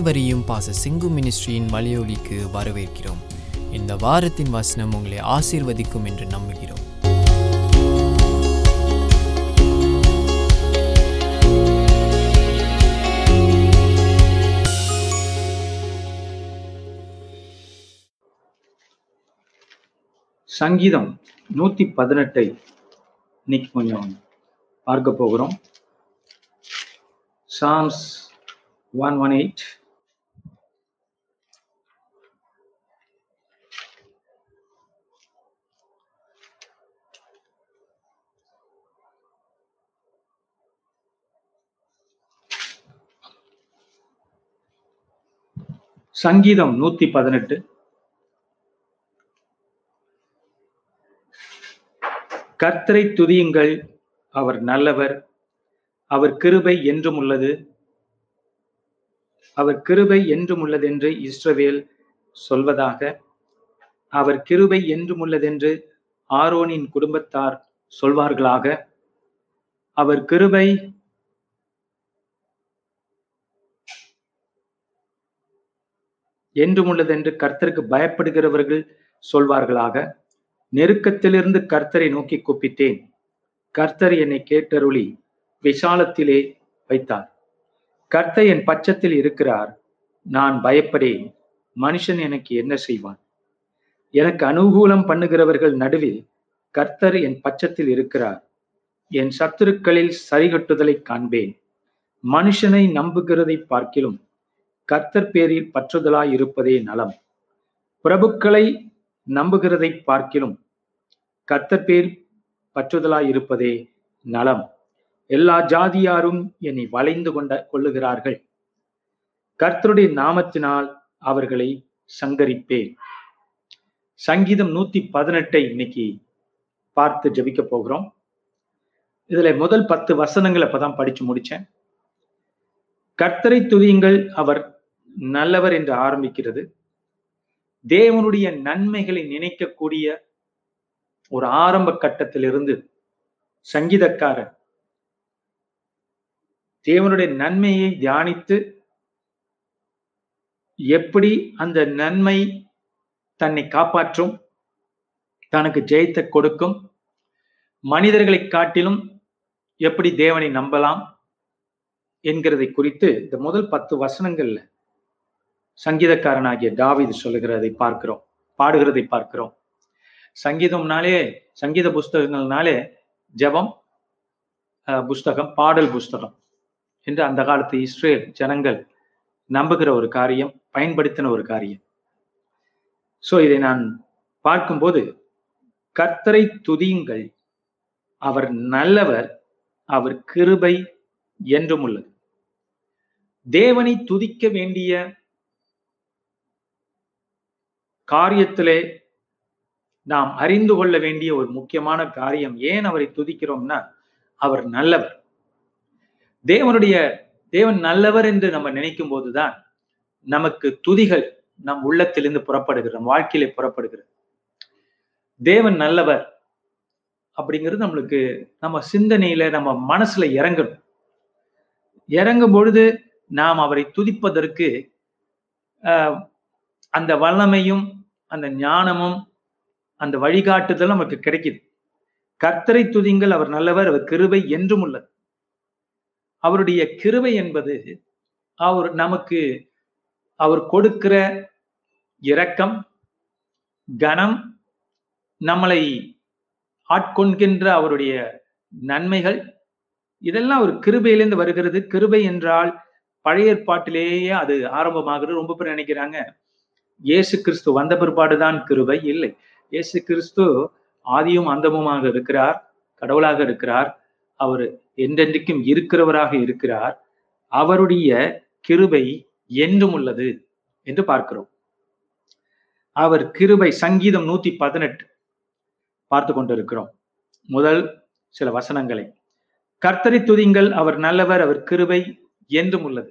அனைவரையும் பாச சிங்கு மினிஸ்ட்ரியின் மலையொலிக்கு வரவேற்கிறோம். இந்த வாரத்தின் வசனம் உங்களை ஆசீர்வதிக்கும் என்று நம்புகிறோம். சங்கீதம் 118 இன்னைக்கு கொஞ்சம் பார்க்க போகிறோம். Psalms 118. சங்கீதம் 118. கர்த்தரை துதியுங்கள், அவர் நல்லவர், அவர் கிருபை என்றும் உள்ளது, அவர் கிருபை என்றும் உள்ளதென்று இஸ்ரவேல் சொல்வதாக. அவர் கிருபை என்றும் உள்ளதென்று ஆரோனின் குடும்பத்தார் சொல்வார்களாக. அவர் கிருபை என்றும் உள்ளதென்று கர்த்தருக்கு பயப்படுகிறவர்கள் சொல்வார்களாக. நெருக்கத்திலிருந்து கர்த்தரை நோக்கி கூப்பிட்டேன், கர்த்தர் என்னை கேட்டருளி விசாலத்திலே வைத்தார். கர்த்தர் என் பட்சத்தில் இருக்கிறார், நான் பயப்படேன். மனுஷன் எனக்கு என்ன செய்வான்? எனக்கு அனுகூலம் பண்ணுகிறவர்கள் நடுவில் கர்த்தர் என் பட்சத்தில் இருக்கிறார். என் சத்துருக்களில் சரிகட்டுதலை காண்பேன். மனுஷனை நம்புகிறதை பார்க்கிலும் கர்த்தர் பேரில் பற்றுதலாய் இருப்பதே நலம். பிரபுக்களை நம்புகிறதை பார்க்கிலும் கர்த்தர் பேர் பற்றுதலாய் இருப்பதே நலம். எல்லா ஜாதியாரும் என்னை வளைந்து கொள்ளுகிறார்கள். கர்த்தருடைய நாமத்தினால் அவர்களை சங்கரிப்பேன். சங்கீதம் 118 இன்னைக்கு பார்த்து ஜபிக்க போகிறோம். இதுல முதல் 10 வசனங்களை அப்பதான் படிச்சு முடிச்சேன். கர்த்தரை துதியுங்கள், அவர் நல்லவர் என்று ஆரம்பிக்கிறது. தேவனுடைய நன்மைகளை நினைக்கக்கூடிய ஒரு ஆரம்ப கட்டத்திலிருந்து சங்கீதக்காரன் தேவனுடைய நன்மையை தியானித்து எப்படி அந்த நன்மை தன்னை காப்பாற்றும், தனக்கு ஜெயத்தை கொடுக்கும், மனிதர்களை காட்டிலும் எப்படி தேவனை நம்பலாம் என்கிறதை குறித்து இந்த முதல் 10 வசனங்கள்ல சங்கீதக்காரனாகிய தாவீது பாடுகிறதை பார்க்கிறோம். சங்கீதம்னாலே, சங்கீத புஸ்தகங்கள்னாலே ஜெபம் புஸ்தகம், பாடல் புஸ்தகம் என்று அந்த காலத்து இஸ்ரேல் ஜனங்கள் நம்புகிற ஒரு காரியம், பயன்படுத்தின ஒரு காரியம். சோ இதை நான் பார்க்கும்போது, கர்த்தரை துதியுங்கள், அவர் நல்லவர், அவர் கிருபை என்றும் உள்ளது. தேவனை துதிக்க வேண்டிய காரியத்திலே நாம் அறிந்து கொள்ள வேண்டிய ஒரு முக்கியமான காரியம், ஏன் அவரை துதிக்கிறோம்னா, அவர் நல்லவர். தேவன் நல்லவர் என்று நம்ம நினைக்கும் போதுதான் நமக்கு துதிகள் நம் உள்ளத்திலிருந்து புறப்படுகிறது, வாழ்க்கையிலே புறப்படுகிறது. தேவன் நல்லவர் அப்படிங்கிறது நம்மளுக்கு, நம்ம சிந்தனையில, நம்ம மனசுல இறங்கும் பொழுது நாம் அவரை துதிப்பதற்கு அந்த வல்லமையும் அந்த ஞானமும் அந்த வழிகாட்டுதலும் நமக்கு கிடைக்குது. கர்த்தரை துதிங்கள், அவர் நல்லவர், அவர் கிருபை என்றும் உள்ளது. அவருடைய கிருபை என்பது நமக்கு அவர் கொடுக்கிற இரக்கம், கனம், நம்மளை ஆட்கொள்கின்ற அவருடைய நன்மைகள், இதெல்லாம் ஒரு கிருபையிலிருந்து வருகிறது. கிருபை என்றால் பழைய ஏற்பாட்டிலேயே அது ஆரம்பமாகிறது. ரொம்ப பேர் நினைக்கிறாங்க இயேசு கிறிஸ்து வந்த பிற்பாடுதான் கிருபை. இல்லை, இயேசு கிறிஸ்து ஆதியும் அந்தமுமாக இருக்கிறார், கடவுளாக இருக்கிறார், அவர் என்றென்றைக்கும் இருக்கிறவராக இருக்கிறார். அவருடைய கிருபை என்றும் உள்ளது என்று பார்க்கிறோம். அவர் கிருபை, சங்கீதம் 118 பார்த்து கொண்டிருக்கிறோம். முதல் சில வசனங்களை, கர்த்தரை துதிங்கள், அவர் நல்லவர், அவர் கிருபை என்றும் உள்ளது.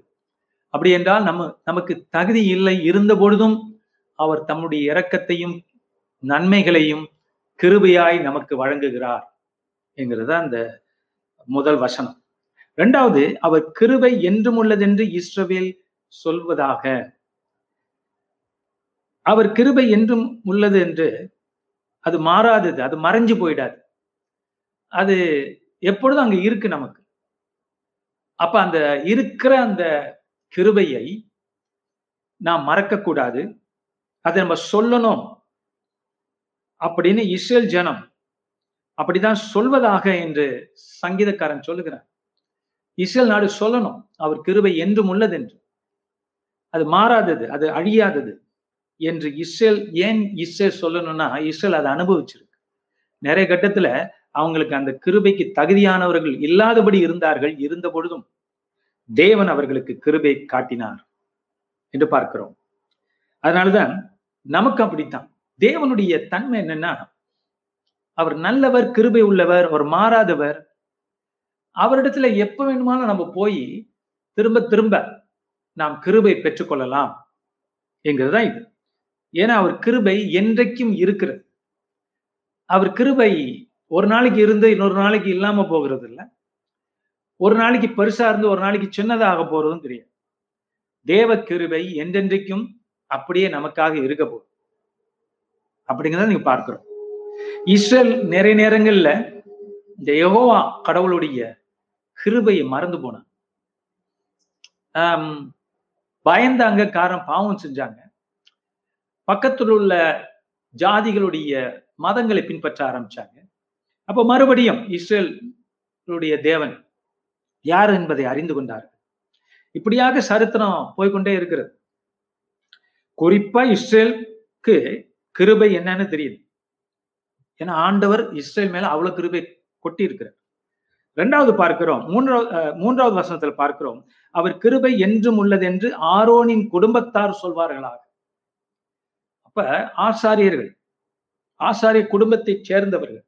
அப்படி என்றால் நமக்கு தகுதி இல்லை, இருந்த பொழுதும் அவர் தம்முடைய இரக்கத்தையும் நன்மைகளையும் கிருபையாய் நமக்கு வழங்குகிறார் என்கிறது அந்த முதல் வசனம். இரண்டாவது, அவர் கிருபை என்றும் உள்ளதென்று இஸ்ரவேல் சொல்வதாக. அவர் கிருபை என்றும் உள்ளது என்று அது மாறாதது, அது மறைஞ்சு போயிடாது, அது எப்பொழுதும் அங்க இருக்கு நமக்கு. அப்ப அந்த இருக்கிற அந்த கிருபையை நாம் மறக்க கூடாது, அதை நம்ம சொல்லணும் அப்படின்னு இஸ்ரேல் ஜனம் அப்படிதான் சொல்வதாக என்று சங்கீதக்காரன் சொல்லுகிறான். இஸ்ரேல் நாடு சொல்லணும் அவர் கிருபை என்றும் உள்ளது என்று, அது மாறாதது, அது அழியாதது என்று இஸ்ரேல். ஏன் இஸ்ரேல் சொல்லணும்னா இஸ்ரேல் அதை அனுபவிச்சிருக்கு. நிறைய கட்டத்துல அவங்களுக்கு அந்த கிருபைக்கு தகுதியானவர்கள் இல்லாதபடி இருந்தார்கள், இருந்த பொழுதும் தேவன் அவர்களுக்கு கிருபை காட்டினார் என்று பார்க்கிறோம். அதனாலதான் நமக்கு அப்படித்தான் தேவனுடைய தன்மை என்னன்னா, அவர் நல்லவர், கிருபை உள்ளவர், அவர் மாறாதவர். அவரிடத்துல எப்ப வேணுமானாலும் நம்ம போய் திரும்ப திரும்ப நாம் கிருபை பெற்றுக்கொள்ளலாம் என்கிறதுதான் இது. ஏன்னா அவர் கிருபை என்றைக்கும் இருக்கிறது. அவர் கிருபை ஒரு நாளைக்கு இருந்து இன்னொரு நாளைக்கு இல்லாம போகிறது இல்லை, ஒரு நாளைக்கு பெருசா இருந்து ஒரு நாளைக்கு சின்னதாக போறதும் தெரியாது. தேவ கிருபை என்றென்றைக்கும் அப்படியே நமக்காக இருக்க போகுது அப்படிங்கிறத நீங்க பார்க்கிறோம். இஸ்ரேல் நிறைய நேரங்கள்ல இந்த யெகோவா கடவுளுடைய கிருபையை மறந்து போனாங்க, பயந்தாங்க, காரணம் பாவம் செஞ்சாங்க, பக்கத்தில் உள்ள ஜாதிகளுடைய மதங்களை பின்பற்ற ஆரம்பிச்சாங்க. அப்ப மறுபடியும் இஸ்ரேலுடைய தேவன் யார் என்பதை அறிந்து கொண்டார்கள். இப்படியாக சரித்திரம் போய்கொண்டே இருக்கிறது. குறிப்பா இஸ்ரேலுக்கு கிருபை என்னன்னு தெரியுது, ஏன்னா ஆண்டவர் இஸ்ரேல் மேல அவ்வளவு கிருபை கொட்டி இருக்கிறார். ரெண்டாவது பார்க்கிறோம், மூன்றாவது வசனத்துல பார்க்கிறோம், அவர் கிருபை என்றும் உள்ளது என்று ஆரோனின் குடும்பத்தார் சொல்வார்களாக. அப்ப ஆசாரிய குடும்பத்தை சேர்ந்தவர்கள்,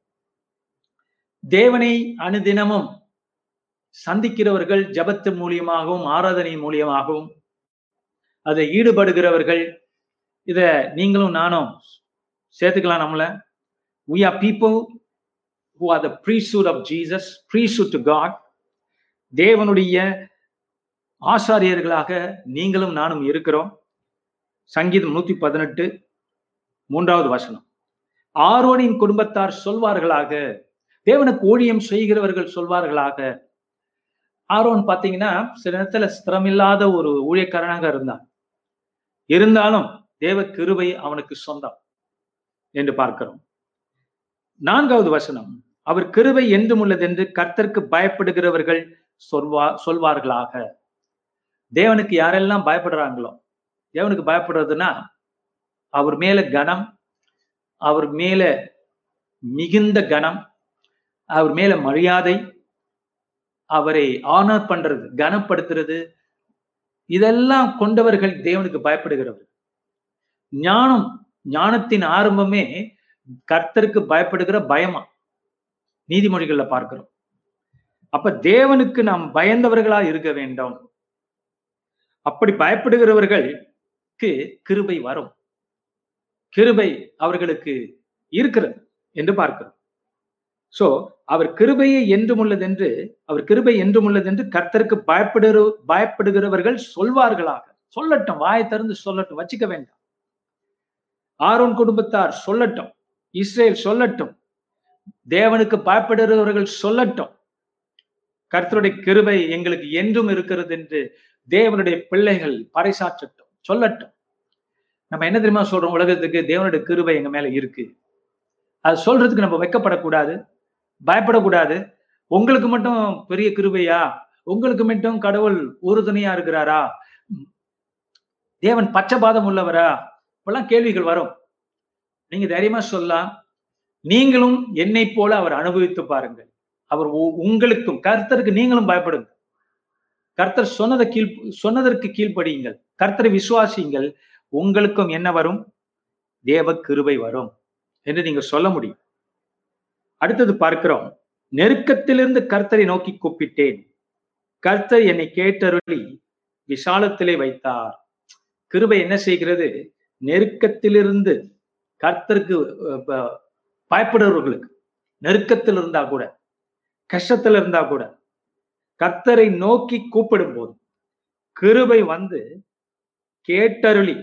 தேவனை அனுதினமும் சந்திக்கிறவர்கள், ஜபத்து மூலியமாகவும் ஆராதனை மூலியமாகவும் அதை ஈடுபடுகிறவர்கள். இத நீங்களும் நானும் சேர்த்துக்கலாம் நம்மள. We are people who are the priesthood of Jesus, priesthood to God. தேவனுடைய ஆசாரியர்களாக நீங்களும் நானும் இருக்கிறோம். சங்கீதம் 118 மூன்றாவது வசனம், ஆரோனின் குடும்பத்தார் சொல்வார்களாக, தேவனுக்கு ஊழியம் செய்கிறவர்கள் சொல்வார்களாக. ஆரோன் பாத்தீங்கன்னா சில நேரத்துல ஸ்திரமில்லாத ஒரு ஊழியக்காரனாக இருந்தான், இருந்தாலும் தேவ கிருபை அவனுக்கு சொந்தம் என்று பார்க்கிறோம். நான்காவது வசனம், அவர் கிருபை என்றும் உள்ளது என்று கர்த்தருக்கு பயப்படுகிறவர்கள் சொல்வார்களாக. தேவனுக்கு யாரெல்லாம் பயப்படுறாங்களோ, தேவனுக்கு பயப்படுறதுன்னா அவர் மேல கனம், அவர் மேல மிகுந்த கனம், அவர் மேல மரியாதை, அவரை ஆனர் பண்றது, கனப்படுத்துறது, இதெல்லாம் கொண்டவர்கள் தேவனுக்கு பயப்படுகிறவர்கள். ஞானத்தின் ஆரம்பமே கர்த்தருக்கு பயப்படுகிற பயமா நீதிமொழிகள்ல பார்க்கிறோம். அப்ப தேவனுக்கு நாம் பயந்தவர்களா இருக்க வேண்டும். அப்படி பயப்படுகிறவர்களுக்கு கிருபை வரும், கிருபை அவர்களுக்கு இருக்கிறது என்று பார்க்கிறோம். சோ அவர் கிருபையை என்றும் உள்ளது என்று, அவர் கிருபை என்றும் உள்ளது என்று கர்த்தருக்கு பயப்படுகிறவர்கள் சொல்வார்களாக. சொல்லட்டும், வாயை திறந்து சொல்லட்டும், வச்சுக்க வேண்டாம். ஆரோன் குடும்பத்தார் சொல்லட்டும், இஸ்ரேல் சொல்லட்டும், தேவனுக்கு பயப்படுகிறவர்கள் சொல்லட்டும், கர்த்தருடைய கிருபை எங்களுக்கு என்றும் இருக்கிறது என்று தேவனுடைய பிள்ளைகள் பறைசாற்றட்டும், சொல்லட்டும். நம்ம என்ன தெரியுமா சொல்றோம், உலகத்துக்கு தேவனுடைய கிருபை எங்க மேல இருக்கு, அது சொல்றதுக்கு நம்ம வெக்கப்படக்கூடாது, பயப்படக்கூடாது. உங்களுக்கு மட்டும் பெரிய கிருபையா, உங்களுக்கு மட்டும் கடவுள் உறுதுணையா இருக்கிறாரா, தேவன் பச்சபாதம் உள்ளவரா, இப்பெல்லாம் கேள்விகள் வரும். நீங்க தைரியமா சொல்லலாம், நீங்களும் என்னை போல அவர் அனுபவித்து பாருங்கள். அவர் உங்களுக்கும் கர்த்தருக்கு நீங்களும் பயப்படுங்கள், கர்த்தர் சொன்னதற்கு கீழ்ப்படியுங்கள், கர்த்தரை விசுவாசியுங்கள், உங்களுக்கும் என்ன வரும், தேவ கிருபை வரும் என்று நீங்க சொல்ல முடியும். அடுத்தது பார்க்கிறோம், நெருக்கத்திலிருந்து கர்த்தரை நோக்கி கூப்பிட்டேன், கர்த்தர் என்னை கேட்டருளி விசாலத்திலே வைத்தார். கிருபை என்ன செய்கிறது, நெருக்கத்திலிருந்து கர்த்தருக்கு பயப்படுறவர்களுக்கு, நெருக்கத்தில் இருந்தா கூட, கஷ்டத்தில் இருந்தா கூட, கர்த்தரை நோக்கி கூப்பிடும் போது கிருபை வந்து கேட்டருளி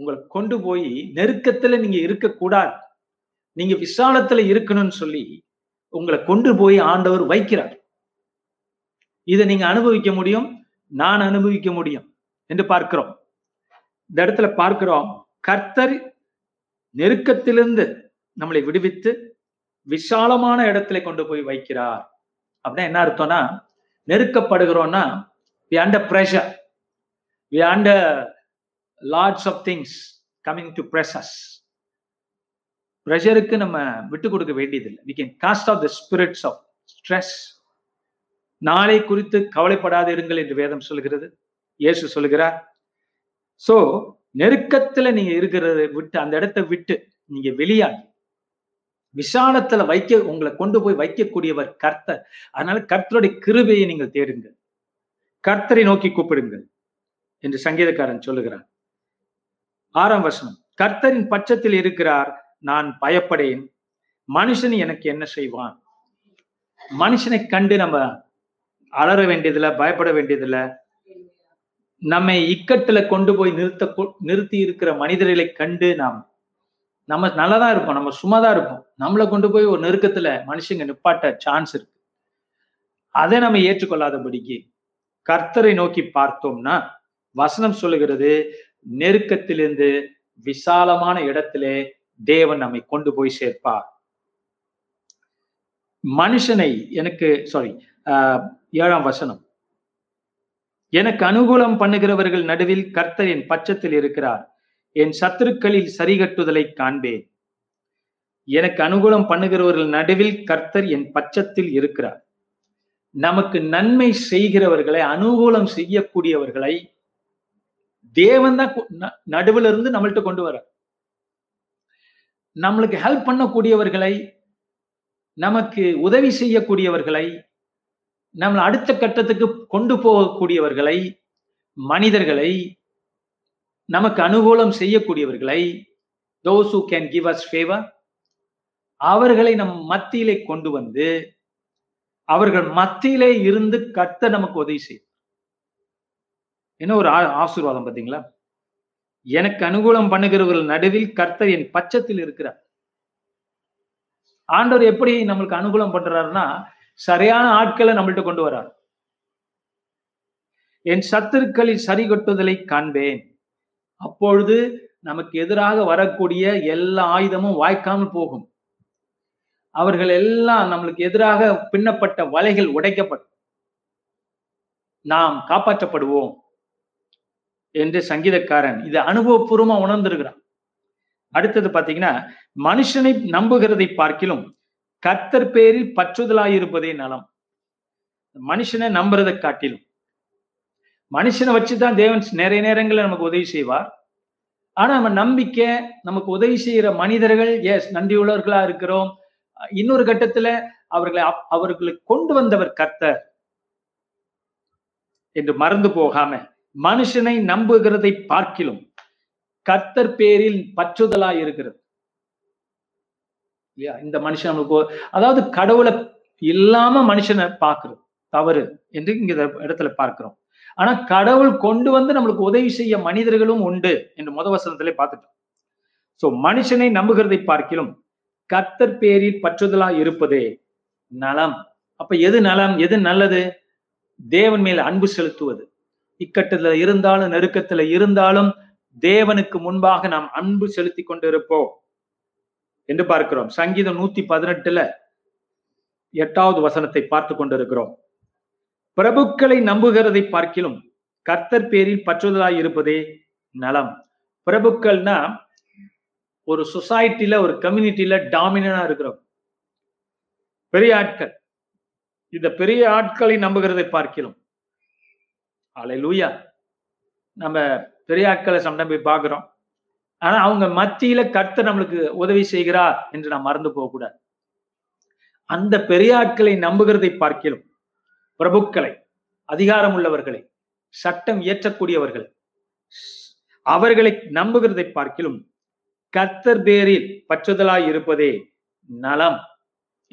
உங்களை கொண்டு போய் நெருக்கத்துல நீங்க இருக்கக்கூடாது, நீங்க விசாலத்துல இருக்கணும்னு சொல்லி உங்களை கொண்டு போய் ஆண்டவர் வைக்கிறார். இதை நீங்க அனுபவிக்க முடியும், நான் அனுபவிக்க முடியும் என்று பார்க்கிறோம். இந்த இடத்துல பார்க்கிறோம், கர்த்தர் நெருக்கத்திலிருந்து நம்மளை விடுவித்து விசாலமான இடத்துல கொண்டு போய் வைக்கிறார். அப்படின்னா என்ன அர்த்தம்னா, நெருக்கப்படுகிறோம்னா we are under pressure, we are under lots of things coming to press us. பிரஷருக்கு நம்ம விட்டு கொடுக்க வேண்டியதில்லை. we can cast off the spirits of stress. நாளை குறித்து கவலைப்படாதிருங்கள் என்று வேதம் சொல்கிறது, இயேசு சொல்கிறார். சோ நெருக்கத்துல நீங்க இருக்கிறத விட்டு, அந்த இடத்தை விட்டு நீங்க வெளியாகி விசாலத்துல வைக்க உங்களை கொண்டு போய் வைக்கக்கூடியவர் கர்த்தர். அதனால கர்த்தருடைய கிருபையை நீங்கள் தேடுங்கள், கர்த்தரை நோக்கி கூப்பிடுங்கள் என்று சங்கீதக்காரன் சொல்லுகிறார். 6ஆம் வசனம், கர்த்தரின் பட்சத்தில் இருக்கிறார், நான் பயப்படேன், மனுஷன் எனக்கு என்ன செய்வான். மனுஷனை கண்டு நம்ம அலற வேண்டியதில்லை, பயப்பட வேண்டியதில்லை. நம்மை இக்கட்டுல கொண்டு போய் நிறுத்தி இருக்கிற மனிதர்களை கண்டு நம்ம நல்லதான் இருப்போம், நம்ம சும்மாதான் இருப்போம். நம்மளை கொண்டு போய் ஒரு நெருக்கத்துல மனுஷங்க நிப்பாட்ட சான்ஸ் இருக்கு. அதை நம்ம ஏற்றுக்கொள்ளாதபடிக்கு கர்த்தரை நோக்கி பார்த்தோம்னா வசனம் சொல்லுகிறது, நெருக்கத்திலிருந்து விசாலமான இடத்திலே தேவன் நம்மை கொண்டு போய் சேர்ப்பார். மனுஷனை எனக்கு 7ஆம் வசனம், எனக்கு அனுகூலம் பண்ணுகிறவர்கள் நடுவில் கர்த்தர் என் பட்சத்தில் இருக்கிறார், என் சத்துருக்களில் சரிகட்டுதலை காண்பேன். எனக்கு அனுகூலம் பண்ணுகிறவர்கள் நடுவில் கர்த்தர் என் பட்சத்தில் இருக்கிறார். நமக்கு நன்மை செய்கிறவர்களை, அனுகூலம் செய்யக்கூடியவர்களை தேவன் தான் நடுவில் இருந்து நம்மள்கிட்ட கொண்டு வர. நம்மளுக்கு ஹெல்ப் பண்ணக்கூடியவர்களை, நமக்கு உதவி செய்யக்கூடியவர்களை, நம்மளை அடுத்த கட்டத்துக்கு கொண்டு போகக்கூடியவர்களை, மனிதர்களை, நமக்கு அனுகூலம் செய்யக்கூடியவர்களை, those who can give us favor, அவர்களை நம் மத்தியிலே கொண்டு வந்து அவர்கள் மத்தியிலே இருந்து கர்த்தர் நமக்கு உதவி செய்யும். என்ன ஒரு ஆசீர்வாதம் பார்த்தீங்களா. எனக்கு அனுகூலம் பண்ணுகிறவர்கள் நடுவில் கர்த்தர் என் பட்சத்தில் இருக்கிறார். ஆண்டவர் எப்படி நம்மளுக்கு அனுகூலம் பண்றாருன்னா, சரியான ஆட்களை நம்மள்கிட்ட கொண்டு வர்றார். என் சத்துருக்களில் சரிகட்டுதலை காண்பேன். அப்பொழுது நமக்கு எதிராக வரக்கூடிய எல்லா ஆயுதமும் வாய்க்காமல் போகும். அவர்கள் எல்லாம் நம்மளுக்கு எதிராக பின்னப்பட்ட வலைகள் உடைக்கப்படும், நாம் காப்பாற்றப்படுவோம் என்று சங்கீதக்காரன் இதை அனுபவபூர்வமா உணர்ந்திருக்கிறான். அடுத்தது பாத்தீங்கன்னா, மனுஷனை நம்புகிறதை பார்க்கிலும் கர்த்தர் பேரில் பற்றுதலாயிருப்பதே நலம். மனுஷனை நம்புறதை காட்டிலும், மனுஷனை வச்சுதான் தேவன் நிறைய நேரங்களில் நமக்கு உதவி செய்வார். ஆனா நம்ம நம்பிக்கை, நமக்கு உதவி செய்யற மனிதர்கள், எஸ் நன்றியுள்ளவர்களா இருக்கிறோம். இன்னொரு கட்டத்துல அவர்களை கொண்டு வந்தவர் கர்த்தர் என்று மறந்து போகாம, மனுஷனை நம்புகிறதை பார்க்கிலும் கர்த்தர் பேரில் பற்றுதலாய் இருக்கிறது. இல்லையா, இந்த மனுஷன் நம்மளுக்கு, அதாவது கடவுளை இல்லாம மனுஷனை பார்க்கிறோம் தவறு என்று இங்க இடத்துல பார்க்கிறோம். ஆனா கடவுள் கொண்டு வந்து நம்மளுக்கு உதவி செய்ய மனிதர்களும் உண்டு என்று முதல் வசனத்திலே பார்த்துட்டோம். சோ மனுஷனை நம்புகிறதை பார்க்கிலும் கர்த்தர் பேரில் பற்றுதலா இருப்பதே நலம். அப்ப எது நலம், எது நல்லது? தேவன் மேல் அன்பு செலுத்துவது. இக்கட்டத்துல இருந்தாலும் நெருக்கத்துல இருந்தாலும் தேவனுக்கு முன்பாக நாம் அன்பு செலுத்தி கொண்டு இருப்போம் என்று பார்க்கிறோம். சங்கீதம் 118 8ஆவது வசனத்தை பார்த்து கொண்டிருக்கிறோம். பிரபுக்களை நம்புகிறதை பார்க்கிலும் கர்த்தர் பேரில் பற்றுதலாய் இருப்பதே நலம். பிரபுக்கள்னா ஒரு சொசைட்டில, ஒரு கம்யூனிட்டியில டாமினா இருக்கிறோம், பெரிய ஆட்கள். இந்த பெரிய ஆட்களை நம்புகிறதை பார்க்கிலும், அல்லேலூயா, நம்ம பெரிய ஆட்களை சம்டைம் போய் பார்க்கிறோம். ஆனா அவங்க மத்தியில கர்த்தர் நம்மளுக்கு உதவி செய்கிறார் என்று நாம் மறந்து போகக்கூடாது. அந்த பெரிய ஆட்களை நம்புகிறதை பார்க்கிலும் பிரபுக்களை, அதிகாரம் உள்ளவர்களை, சட்டம் இயற்றக்கூடியவர்கள், அவர்களை நம்புகிறதை பார்க்கிலும் கர்த்தர் பேரில் பற்றுதலாய் இருப்பதே நலம்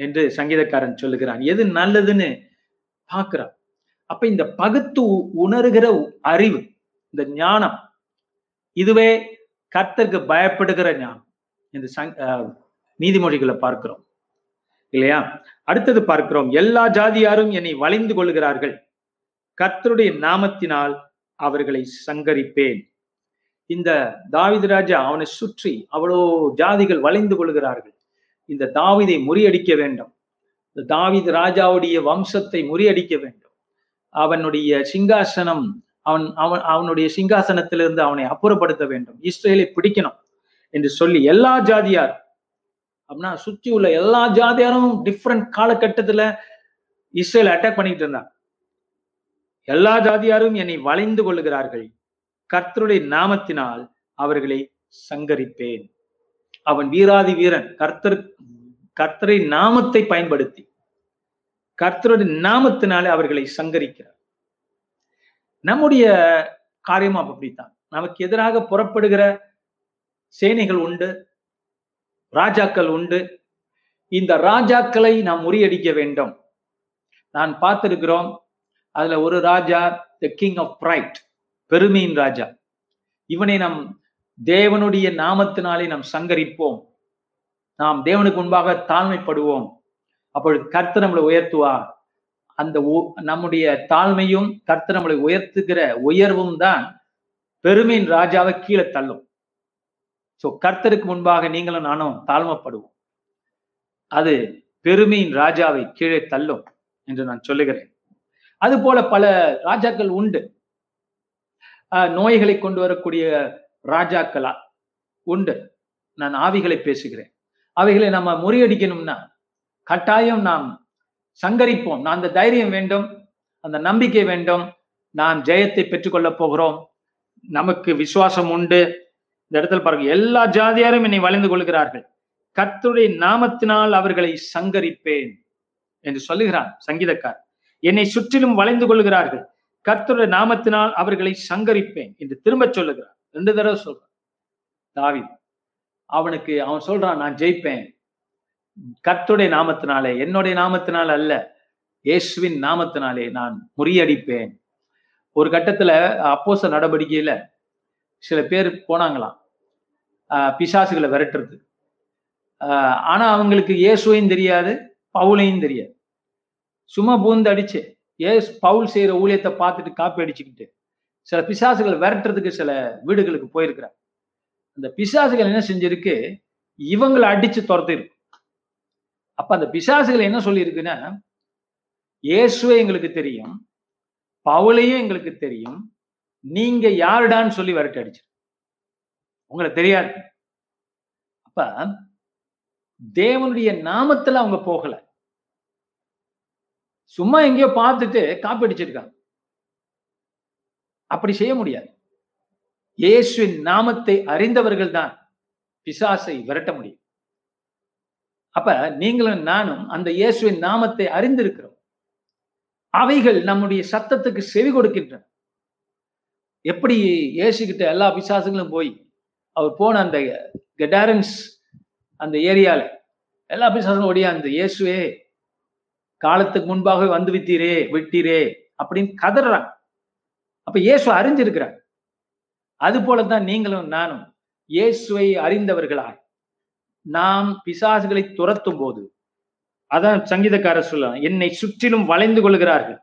என்று சங்கீதக்காரன் சொல்லுகிறான். எது நல்லதுன்னு பார்க்கிறான். அப்ப இந்த பகுத்து உணர்கிற அறிவு, இந்த ஞானம், இதுவே கர்த்தருக்கு பயப்படுகிற ஞானம் இந்த நீதிமொழிகளை பார்க்கிறோம் இல்லையா. அடுத்தது பார்க்கிறோம், எல்லா ஜாதியாரும் என்னை வளைந்து கொள்கிறார்கள், கர்த்தருடைய நாமத்தினால் அவர்களை சங்கரிப்பேன். இந்த தாவீது ராஜா, அவனை சுற்றி அவ்வளோ ஜாதிகள் வளைந்து கொள்கிறார்கள். இந்த தாவீதை முறியடிக்க வேண்டும், இந்த தாவீது ராஜாவுடைய வம்சத்தை முறியடிக்க வேண்டும். அவனுடைய சிங்காசனம் அவனுடைய சிங்காசனத்திலிருந்து அவனை அப்புறப்படுத்த வேண்டும், இஸ்ரேலை பிடிக்கணும் என்று சொல்லி எல்லா ஜாதியாரும், அப்படின்னா சுற்றி உள்ள எல்லா ஜாதியாரும் டிஃப்ரெண்ட் காலகட்டத்துல இஸ்ரேல் அட்டாக் பண்ணிட்டு இருந்தாங்க. எல்லா ஜாதியாரும் என்னை வளைந்து கொள்ளுகிறார்கள், கர்த்தருடைய நாமத்தினால் அவர்களை சங்கரிப்பேன். அவன் வீராதி வீரன், கர்த்தரை நாமத்தை பயன்படுத்தி கர்த்தருடைய நாமத்தினாலே அவர்களை சங்கரிக்கிறார். நம்முடைய காரியமா அப்படித்தான். நமக்கு எதிராக புறப்படுகிற சேனைகள் உண்டு, ராஜாக்கள் உண்டு. இந்த ராஜாக்களை நாம் முறியடிக்க வேண்டும். நான் பார்த்திருக்கிறோம், அதுல ஒரு ராஜா, தி கிங் ஆஃப் பிரைட், பெருமையின் ராஜா. இவனை நம் தேவனுடைய நாமத்தினாலே நாம் சங்கரிப்போம், நாம் தேவனுக்கு முன்பாக தாழ்மைப்படுவோம். அப்பொழுது கர்த்தர் நம்மளை உயர்த்துவார். அந்த நம்முடைய தாழ்மையும் கர்த்தர் நம்மளை உயர்த்துகிற உயர்வும் தான் பெருமையின் ராஜாவை கீழே தள்ளும். சோ கர்த்தருக்கு முன்பாக நீங்களும் நானும் தாழ்மைப்படுவோம், அது பெருமையின் ராஜாவை கீழே தள்ளும் என்று நான் சொல்லுகிறேன். அது போல பல ராஜாக்கள் உண்டு, நோய்களை கொண்டு வரக்கூடிய ராஜாக்களா உண்டு. நான் ஆவிகளை பேசுகிறேன். அவைகளை நம்ம முறியடிக்கணும்னா கட்டாயம் நாம் சங்கரிப்போம். நான் அந்த தைரியம் வேண்டும், அந்த நம்பிக்கை வேண்டும். நாம் ஜெயத்தை பெற்றுக்கொள்ள போகிறோம், நமக்கு விசுவாசம் உண்டு. இந்த இடத்துல பாருங்க, எல்லா ஜாதியாரும் என்னை வளைந்து கொள்கிறார்கள், கர்த்தருடைய நாமத்தினால் அவர்களை சங்கரிப்பேன் என்று சொல்லுகிறான் சங்கீதக்கார். என்னை சுற்றிலும் வளைந்து கொள்கிறார்கள், கர்த்தருடைய நாமத்தினால் அவர்களை சங்கரிப்பேன் என்று திரும்ப சொல்லுகிறான். 2 தடவை சொல்றான் தாவீது. அவன் சொல்றான், நான் ஜெயிப்பேன் கர்த்தருடைய நாமத்தினாலே, என்னுடைய நாமத்தினால் அல்ல, இயேசுவின் நாமத்தினாலே நான் முறியடிப்பேன். ஒரு கட்டத்துல அப்போஸ்தல நடவடிக்கையில சில பேர் போனாங்களாம் பிசாசுகளை விரட்டுறது. ஆனா அவங்களுக்கு இயேசுவையும் தெரியாது, பவுலையும் தெரியாது. சும்மா பூந்து அடிச்சு பவுல் செய்யற ஊழியத்தை பார்த்துட்டு காப்பி அடிச்சுக்கிட்டு சில பிசாசுகளை விரட்டுறதுக்கு சில வீடுகளுக்கு போயிருக்கிறார். அந்த பிசாசுகள் என்ன செஞ்சிருக்கு, இவங்களை அடிச்சு துரத்திருக்கு. அப்ப அந்த பிசாசுகள் என்ன சொல்லியிருக்குன்னா, இயேசுவே எங்களுக்கு தெரியும், பவுலையும் எங்களுக்கு தெரியும், நீங்க யாருடான்னு சொல்லி விரட்டி அடிச்சு, உங்களை தெரியாது. அப்ப தேவனுடைய நாமத்துல அவங்க போகல, சும்மா எங்கேயோ பார்த்துட்டு காப்பி அடிச்சிருக்காங்க. அப்படி செய்ய முடியாது. இயேசுவின் நாமத்தை அறிந்தவர்கள் தான் பிசாசை விரட்ட முடியும். அப்ப நீங்களும் நானும் அந்த இயேசுவின் நாமத்தை அறிந்திருக்கிறோம். அவைகள் நம்முடைய சத்தத்துக்கு செவி கொடுக்கின்றன. எப்படி இயேசுகிட்ட எல்லா பிசாசுகளும் போய், அவர் போன அந்த கெடாரன்ஸ் அந்த ஏரியால எல்லா பிசாசுகளும் ஓடியா, அந்த இயேசுவே காலத்துக்கு முன்பாக வந்து விட்டீரே அப்படின்னு கதறாங்க. அப்ப இயேசு அறிஞ்சிருக்கிறார். அது போலதான் நீங்களும் நானும் இயேசுவை அறிந்தவர்களாய் நாம் பிசாசுகளை துரத்தும் போது, அதான் சங்கீதக்காரர் சொல்லலாம், என்னை சுற்றிலும் வளைந்து கொள்கிறார்கள்,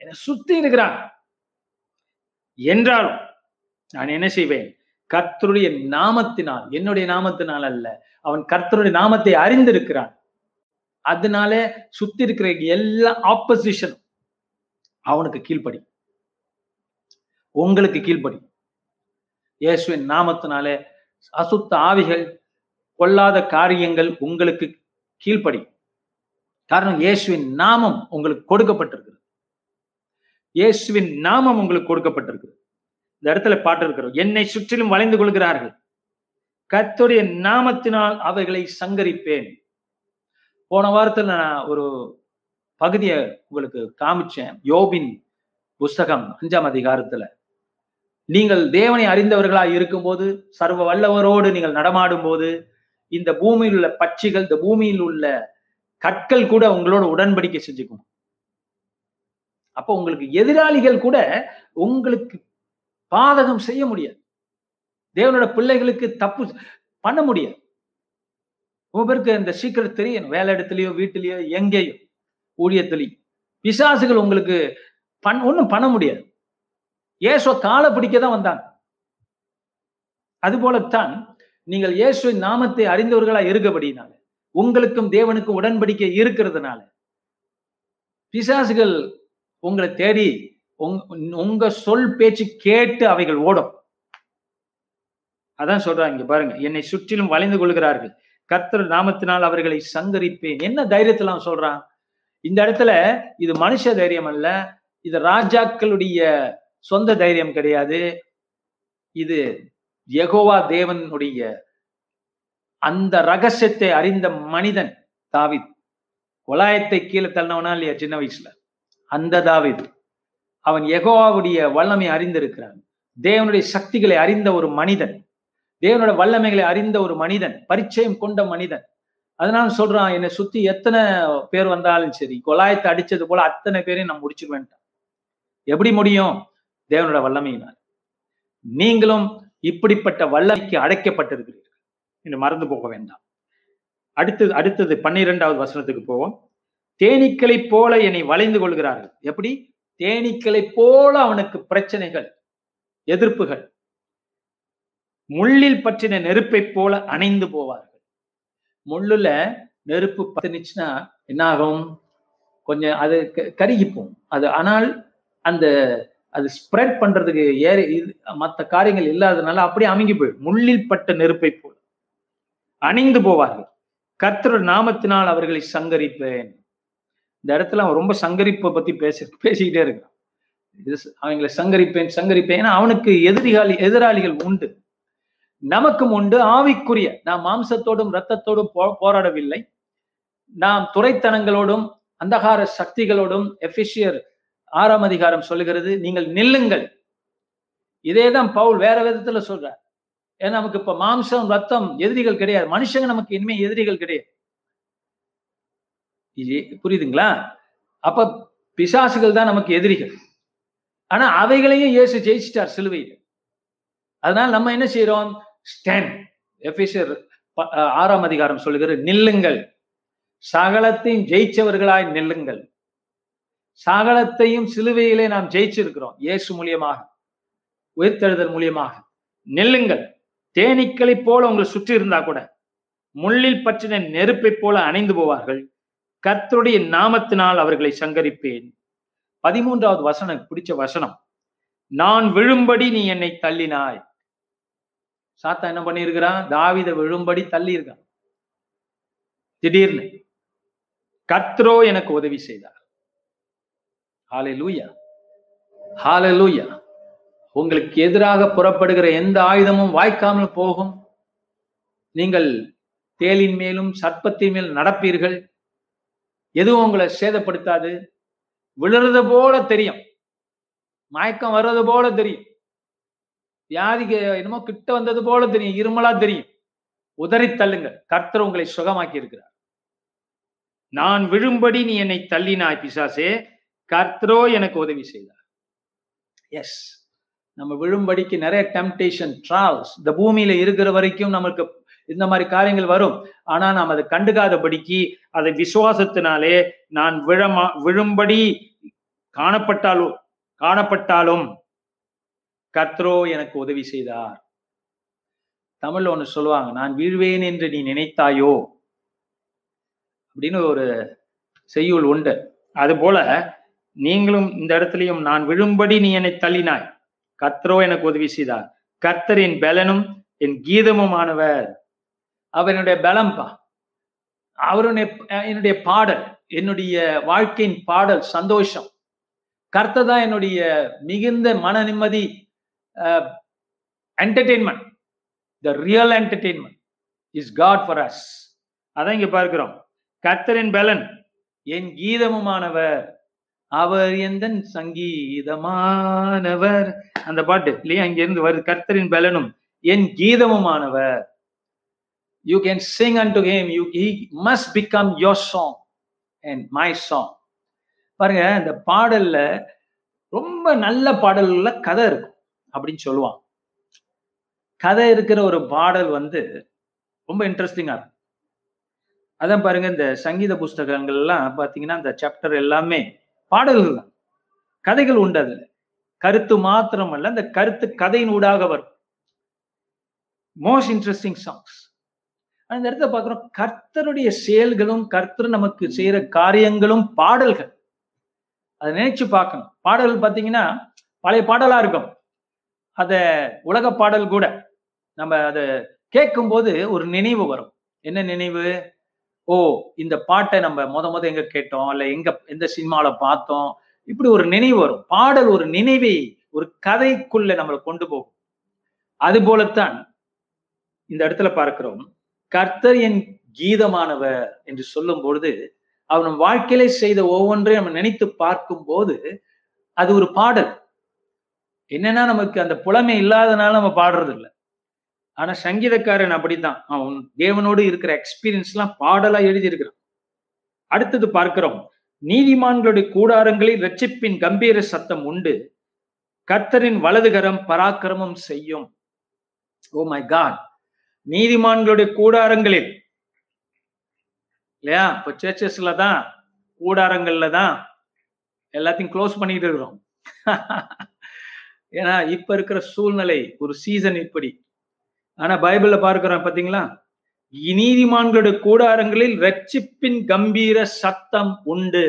என்னை சுத்தி இருக்கிறாங்க என்றாலும் நான் என்ன செய்வேன், கர்த்தருடைய நாமத்தினால், என்னுடைய நாமத்தினால் அல்ல, அவன் கர்த்தருடைய நாமத்தை அறிந்திருக்கிறான். அதனால சுத்தி இருக்கிற எல்லா ஆப்போசிஷனும் அவனுக்கு கீழ்ப்படி, உங்களுக்கு கீழ்ப்படி. இயேசுவின் நாமத்தினாலே அசுத்த ஆவிகள், கொல்லாத காரியங்கள் உங்களுக்கு கீழ்ப்படி. காரணம், இயேசுவின் நாமம் உங்களுக்கு கொடுக்கப்பட்டிருக்கிறது. இயேசுவின் நாமம் உங்களுக்கு கொடுக்கப்பட்டிருக்கிறது. இந்த இடத்துல பாட்டு இருக்கிறோம், என்னை சுற்றிலும் வளைந்து கொள்கிறார்கள், கர்த்தருடைய நாமத்தினால் அவர்களை சங்கரிப்பேன். போன வாரத்துல நான் ஒரு பகுதியை உங்களுக்கு காமிச்சேன், யோபின் புஸ்தகம் 5ஆம் அதிகாரத்துல. நீங்கள் தேவனை அறிந்தவர்களாய் இருக்கும்போது, சர்வ வல்லவரோடு நீங்கள் நடமாடும் போது, இந்த பூமியில் உள்ள பட்சிகள், இந்த பூமியில் உள்ள கற்கள் கூட உங்களோட உடன்படிக்கை செஞ்சுக்கும். அப்போ உங்களுக்கு எதிராளிகள் கூட உங்களுக்கு பாதகம் செய்ய முடியாது. தேவனோட பிள்ளைகளுக்கு தப்பு பண்ண முடியாது. ரொம்ப பேருக்கு இந்த சீக்கிரம் தெரியும், வேலை இடத்துலயோ வீட்டுலயோ எங்கேயோ ஊழியத்திலையும் பிசாசுகள் உங்களுக்கு ஒன்றும் பண்ண முடியாது. இயேசுவை காலை பிடிக்கதான் வந்தாங்க. அது போலத்தான் நீங்கள் இயேசுவின் நாமத்தை அறிந்தவர்களா இருக்கபடினால உங்களுக்கும் தேவனுக்கும் உடன்படிக்கை இருக்கிறதுனால பிசாசுகள் உங்களை தேடி உங்க சொல் பேச்சு கேட்டு அவைகள் ஓடும். அதான் சொல்றாங்க, பாருங்க, என்னை சுற்றிலும் வளைந்து கொள்கிறார்கள், கர்த்தர் நாமத்தினால் அவர்களை சங்கரிப்பேன். என்ன தைரியத்தெல்லாம் சொல்றான் இந்த இடத்துல? இது மனுஷ தைரியம் அல்ல, இது ராஜாக்களுடைய சொந்த தைரியம் கிடையாது, இது யெகோவா தேவனுடைய அந்த ரகசியத்தை அறிந்த மனிதன் தாவீது. கொலாயத்தை கீழே தள்ளவனா இல்லையா சின்ன வயசுல? அந்த தாவீது அவன் யெகோவாவுடைய வல்லமை அறிந்திருக்கிறான். தேவனுடைய சக்திகளை அறிந்த ஒரு மனிதன், தேவனோட வல்லமைகளை அறிந்த ஒரு மனிதன், பரிச்சயம் கொண்ட மனிதன். அதனால சொல்றான், என்னை சுத்தி எத்தனை பேர் வந்தாலும் சரி, கொலாயத்தை அடிச்சது போல அத்தனை பேரையும் நான் முடிச்சிருவேன்ட்டான். எப்படி முடியும்? தேவனோட வல்லமையினால். நீங்களும் இப்படிப்பட்ட வல்லமைக்கு அடைக்கப்பட்டிருக்கிறீர்கள் என்று மறந்து போக வேண்டாம். அடுத்தது 12வது வசனத்துக்கு போவோம். தேனீக்களை போல என்னை வளைந்து கொள்கிறார்கள். எப்படி? தேனீக்களை போல அவனுக்கு பிரச்சனைகள், எதிர்ப்புகள். முள்ளில் பற்றின நெருப்பை போல அணைந்து போவார்கள். முள்ளுல நெருப்பு பத்தினுச்சுன்னா என்ன ஆகும்? கொஞ்சம் அது கருகிப்போம் அது. ஆனால் அந்த அது ஸ்ப்ரெட் பண்றதுக்கு ஏற மற்ற காரியங்கள் இல்லாததுனால அப்படியே அமுங்கி போயிடும். முள்ளில் பட்ட நெருப்பை போல அணைந்து போவார்கள். கர்த்தர் நாமத்தினால் அவர்களை சங்கரிப்பேன். இந்த இடத்துல அவன் ரொம்ப சங்கரிப்பை பத்தி பேசிக்கிட்டே இருக்கான். அவங்களை சங்கரிப்பேன் சங்கரிப்பேன். ஏன்னா அவனுக்கு எதிராளிகள் உண்டு, நமக்கும் உண்டு. ஆவிக்குரிய, நாம் மாம்சத்தோடும் இரத்தத்தோடும் போராடவில்லை, நாம் துரைத்தனங்களோடும் அந்தகார சக்திகளோடும். எபிசியர் 6ஆம் அதிகாரம் சொல்லுகிறது, நீங்கள் நில்லுங்கள். இதேதான் பவுல் வேற விதத்துல சொல்றார். ஏன்னா நமக்கு இப்ப மாம்சம் ரத்தம் எதிரிகள் கிடையாது, மனுஷங்க நமக்கு இனிமே எதிரிகள் கிடையாது. புரியுதுங்களா? அப்ப பிசாசுகள் தான் நமக்கு எதிரிகள். ஆனா அவைகளையும் இயேசு ஜெயிச்சிட்டார் சிலுவையில். அதனால நம்ம என்ன செய்யறோம்? ஸ்டாண்ட். எபேசியர் 6ஆம் அதிகாரம் சொல்லுகிற, நில்லுங்கள், சகலத்தையும் ஜெயிச்சவர்களாய் நில்லுங்கள். சகலத்தையும் சிலுவையிலே நாம் ஜெயிச்சிருக்கிறோம், இயேசு மூலியமாக, உயிர்த்தெழுதல் மூலியமாக. நில்லுங்கள். தேனீக்களை போல உங்களை சுற்றி இருந்தா கூட முள்ளில் பற்றின நெருப்பை போல அணைந்து போவார்கள். கர்த்தருடைய நாமத்தினால் அவர்களை சங்கரிப்பேன். 13வது வசனம் பிடிச்ச வசனம். நான் விழும்படி நீ என்னை தள்ளினாய். சாத்தா என்ன பண்ணியிருக்கிறான்? தாவீதை விழும்படி தள்ளி இருக்கான். திடீர்னு கர்த்தரோ எனக்கு உதவி செய்தார். ஹல்லேலூயா, ஹல்லேலூயா. உங்களுக்கு எதிராக புறப்படுகிற எந்த ஆயுதமும் வாய்க்காமல் போகும். நீங்கள் தேலின் மேலும் சர்ப்பத்தின் மேல் நடப்பீர்கள், எதுவும் உங்களை சேதப்படுத்தாது. விழுறது போல தெரியும், மயக்கம் வர்றது போல தெரியும், வியாதிக்கு என்னமோ கிட்ட வந்தது போல தெரியும், இருமலா தெரியும். உதறி தள்ளுங்கள், கர்த்தர் உங்களை சுகமாக்கி இருக்கிறார். நான் விழும்படி நீ என்னை தள்ளினாய் பிசாசே, கர்த்தரோ எனக்கு உதவி செய்தார். எஸ், நம்ம விழும்படிக்கு நிறைய டெம்டேஷன், ட்ராவல்ஸ் இந்த பூமியில இருக்கிற வரைக்கும் நமக்கு இந்த மாதிரி காரியங்கள் வரும். ஆனா நாம் அதை கண்டுக்காதபடிக்கு அதை விசுவாசத்தினாலே, நான் விழும்படி காணப்பட்டாலும் கர்த்தரோ எனக்கு உதவி செய்தார். தமிழ்ல ஒண்ணு சொல்லுவாங்க, நான் வீழ்வேன் என்று நீ நினைத்தாயோ அப்படின்னு ஒரு செய்யுள் உண்டு. அது போல நீங்களும் இந்த இடத்துலயும், நான் விழும்படி நீ என்னை தள்ளினாய், கர்த்தரோ எனக்கு உதவி செய்தார். கர்த்தர் என் பலனும் என் கீதமுமானவர். அவனுடைய பலம்பா, அவருடைய என்னுடைய பாடல், என்னுடைய வாழ்க்கையின் பாடல், சந்தோஷம். கர்த்தர் தான் என்னுடைய மிகுந்த மன நிம்மதி, entertainment. The real entertainment is God for us. அதான் இங்க பார்க்கிறோம். கர்த்தரின் பலன் என் கீதமுமானவர், அவர் எந்த சங்கீதமானவர். அந்த பாட்டு இல்லையா? இங்க இருந்து வருது, கர்த்தரின் பலனும் என் கீதமுமானவர். You can sing unto him, he must become your song and my song. பாருங்க, இந்த பாடல்ல ரொம்ப நல்ல பாடல்ல கதை இருக்கும் அப்படின்னு சொல்லுவாங்க. கதை இருக்கிற ஒரு பாடல் வந்து ரொம்ப இன்ட்ரெஸ்டிங்கா இருக்கும். அதான் பாருங்க, இந்த சங்கீத புஸ்தகங்கள்லாம் பாத்தீங்கன்னா அந்த சாப்டர் எல்லாமே பாடல்கள் தான், கதைகள் உண்டு. அதுல கருத்து மாத்திரம் அல்ல, அந்த கருத்து கதையின் ஊடாக வரும். Most interesting songs. அந்த இடத்துல பாக்குறோம் கர்த்தருடைய செயல்களும் கர்த்தர் நமக்கு செய்யற காரியங்களும் பாடல்கள். அதை நினைச்சு பார்க்கணும். பாடல்கள் பாத்தீங்கன்னா பழைய பாடலா இருக்கும், அத உலக பாடல் கூட நம்ம அதை கேட்கும் போது ஒரு நினைவு வரும். என்ன நினைவு? ஓ, இந்த பாட்டை நம்ம முத எங்க கேட்டோம், இல்ல எங்க எந்த சினிமாவில பார்த்தோம், இப்படி ஒரு நினைவு வரும். பாடல் ஒரு நினைவை ஒரு கதைக்குள்ள நம்மளை கொண்டு போகும். அது போலத்தான் இந்த இடத்துல பார்க்கிறோம், கர்த்தர் என் கீதமானவர் என்று சொல்லும் பொழுது அவர் நம் வாழ்க்கையில செய்த ஒவ்வொன்றையும் நம்ம நினைத்து பார்க்கும் போது அது ஒரு பாடல். என்னன்னா நமக்கு அந்த புலமை இல்லாதனால நம்ம பாடுறது இல்லை. ஆனா சங்கீதக்காரன் அப்படித்தான், அவன் தேவனோடு இருக்கிற எக்ஸ்பீரியன்ஸ் எல்லாம் பாடலா எழுதியிருக்கிறான். அடுத்தது பார்க்கிறோம், நீதிமான்களுடைய கூடாரங்களில் இரட்சிப்பின் கம்பீர சத்தம் உண்டு, கர்த்தரின் வலதுகரம் பராக்கிரமம் செய்யும். ஓ மை காட், நீதிமான்களுடைய கூடாரங்களில் இல்லையா? இப்போ சர்ச்சஸ்ல தான், கூடாரங்கள்ல தான் எல்லாத்தையும் க்ளோஸ் பண்ணிட்டு இருக்கிறோம். ஏன்னா இப்ப இருக்கிற சூழ்நிலை ஒரு சீசன் இப்படி. ஆனா பைபிள்ல பார்க்கிறோம் பாத்தீங்களா, நீதிமான்களுடைய கூடாரங்களில் இரட்சிப்பின் கம்பீர சத்தம் உண்டு.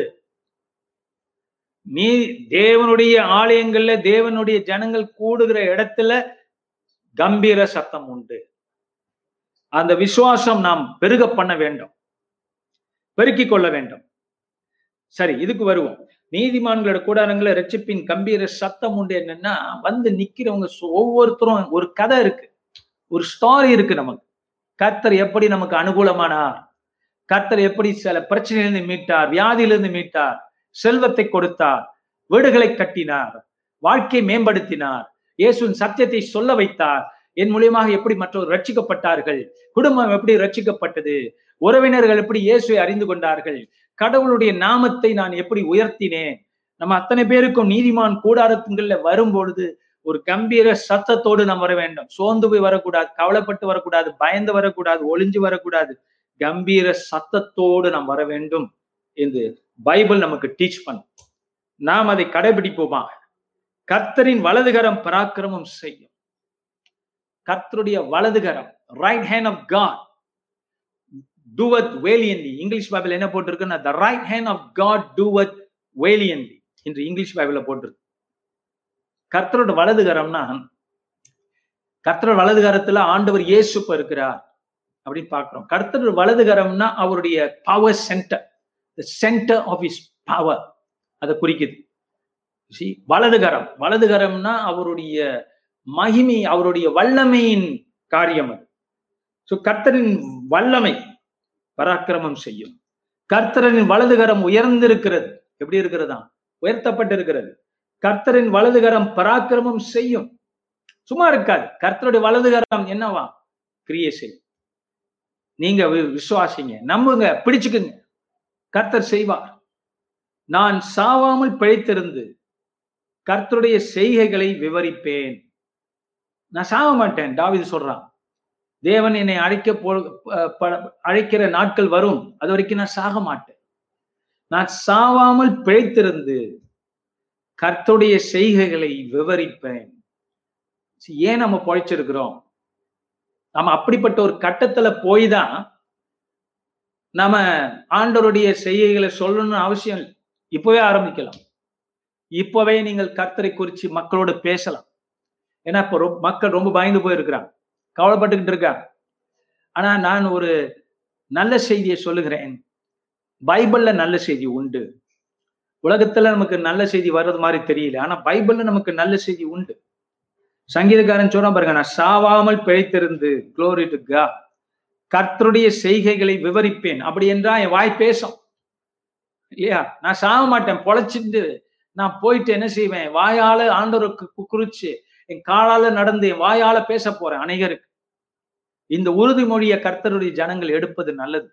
நீ தேவனுடைய ஆலயங்கள்ல, தேவனுடைய ஜனங்கள் கூடுகிற இடத்துல கம்பீர சத்தம் உண்டு. அந்த விசுவாசம் நாம் பெருக பண்ண வேண்டும், பெருக்கிக் கொள்ள வேண்டும். சரி, இதுக்கு வருவோம். நீதிமான்களோட கூடாரங்களை இரட்சிப்பின் கம்பீர சத்தம் உண்டு. என்னன்னா வந்து நிக்கிறவங்க ஒவ்வொருத்தரும் ஒரு கதை இருக்கு, ஒரு ஸ்டோரி இருக்கு. நமக்கு கர்த்தர் எப்படி நமக்கு அனுகூலமானார், கர்த்தர் எப்படி சில பிரச்சனையிலிருந்து மீட்டார், வியாதியிலிருந்து மீட்டார், செல்வத்தை கொடுத்தார், வீடுகளை கட்டினார், வாழ்க்கையை மேம்படுத்தினார், இயேசுவின் சத்தியத்தை சொல்ல வைத்தார், என் மூலியமாக எப்படி மற்றவர் ரட்சிக்கப்பட்டார்கள், குடும்பம் எப்படி ரட்சிக்கப்பட்டது, உறவினர்கள் எப்படி இயேசுவை அறிந்து கொண்டார்கள், கடவுளுடைய நாமத்தை நான் எப்படி உயர்த்தினேன். நம்ம அத்தனை பேருக்கும் நீதிமான் கூடாரத்துங்கள்ல வரும்பொழுது ஒரு கம்பீர சத்தத்தோடு நாம் வர வேண்டும். சோர்ந்து போய் வரக்கூடாது, கவலைப்பட்டு வரக்கூடாது, பயந்து வரக்கூடாது, ஒளிஞ்சு வரக்கூடாது. கம்பீர சத்தத்தோடு நாம் வர வேண்டும் என்று பைபிள் நமக்கு டீச் பண்ணும். நாம் அதை கடைபிடிப்போமா? கர்த்தரின் வலதுகரம் பராக்கிரமம் செய்யும். கர்த்தருடைய வலதுகரம், right hand of God doeth valiantly. English Bible என்ன போட்டிருக்குன்னா, the right hand of God doeth valiantly என்று இங்கிலீஷ் பைபிள்ல போட்டிருக்கு. கர்த்தரோட வலதுகரம்னா, கர்த்தரோட வலதுகரத்துல ஆண்டவர் இயேசு இருக்கிறார் அப்படின்னு பார்க்கிறோம். கர்த்தரோட வலதுகரம்னா அவருடைய power centre, the centre of his power, அதை குறிக்குது. வலதுகரம், வலதுகரம்னா அவருடைய மகிமை, அவருடைய வல்லமையின் காரியம் அது. சோ கர்த்தரின் வல்லமை பராக்கிரமம் செய்யும். கர்த்தரின் வலதுகரம் உயர்ந்திருக்கிறது. எப்படி இருக்கிறதா? உயர்த்தப்பட்டிருக்கிறது. கர்த்தரின் வலதுகரம் பராக்கிரமம் செய்யும். சும்மா இருக்காது. கர்த்தருடைய வலதுகரம் என்னவா? கிரியை செய்யும். நீங்க விசுவாசிங்க, நம்புங்க, பிடிச்சுக்குங்க. கர்த்தர் செய்வார். நான் சாவாமல் பிழைத்திருந்து கர்த்தருடைய செய்கைகளை விவரிப்பேன். நான் சாக மாட்டேன். தாவீது சொல்றான், தேவன் என்னை அழைக்கிற நாட்கள் வரும், அது வரைக்கும் நான் சாக மாட்டேன். நான் சாவாமல் பிழைத்திருந்து கர்த்தருடைய செய்கைகளை விவரிப்பேன். ஏன் நம்ம பொழைச்சிருக்கிறோம்? நம்ம அப்படிப்பட்ட ஒரு கட்டத்துல போய் தான் நம்ம ஆண்டவருடைய செய்கைகளை சொல்லணும்னு அவசியம் இல்லை. இப்பவே ஆரம்பிக்கலாம். இப்பவே நீங்கள் கர்த்தரை குறித்து மக்களோட பேசலாம். ஏன்னா இப்போ மக்கள் ரொம்ப பயந்து போயிருக்கிறாங்க, கவலைப்பட்டுக்கிட்டு இருக்காங்க. ஆனா நான் ஒரு நல்ல செய்தியை சொல்லுகிறேன். பைபிள்ல நல்ல செய்தி உண்டு. உலகத்துல நமக்கு நல்ல செய்தி வர்றது மாதிரி தெரியல, ஆனா பைபிள்ல நமக்கு நல்ல செய்தி உண்டு. சங்கீதக்காரன் சொன்னா பாருங்க, நான் சாவாமல் பிழைத்திருந்து, க்ளோரி டு காட், கர்த்தருடைய செய்கைகளை விவரிப்பேன். அப்படி என்றா என் வாய் பேசும் இல்லையா? நான் சாக மாட்டேன். பொழைச்சிட்டு நான் போயிட்டு என்ன செய்வேன்? வாயால ஆண்டவருக்கு குறிச்சு, என் காலால நடந்து, என் வாயால பேச போறேன் அநேகருக்கு. இந்த உறுதிமொழியை கர்த்தருடைய ஜனங்கள் எடுப்பது நல்லது.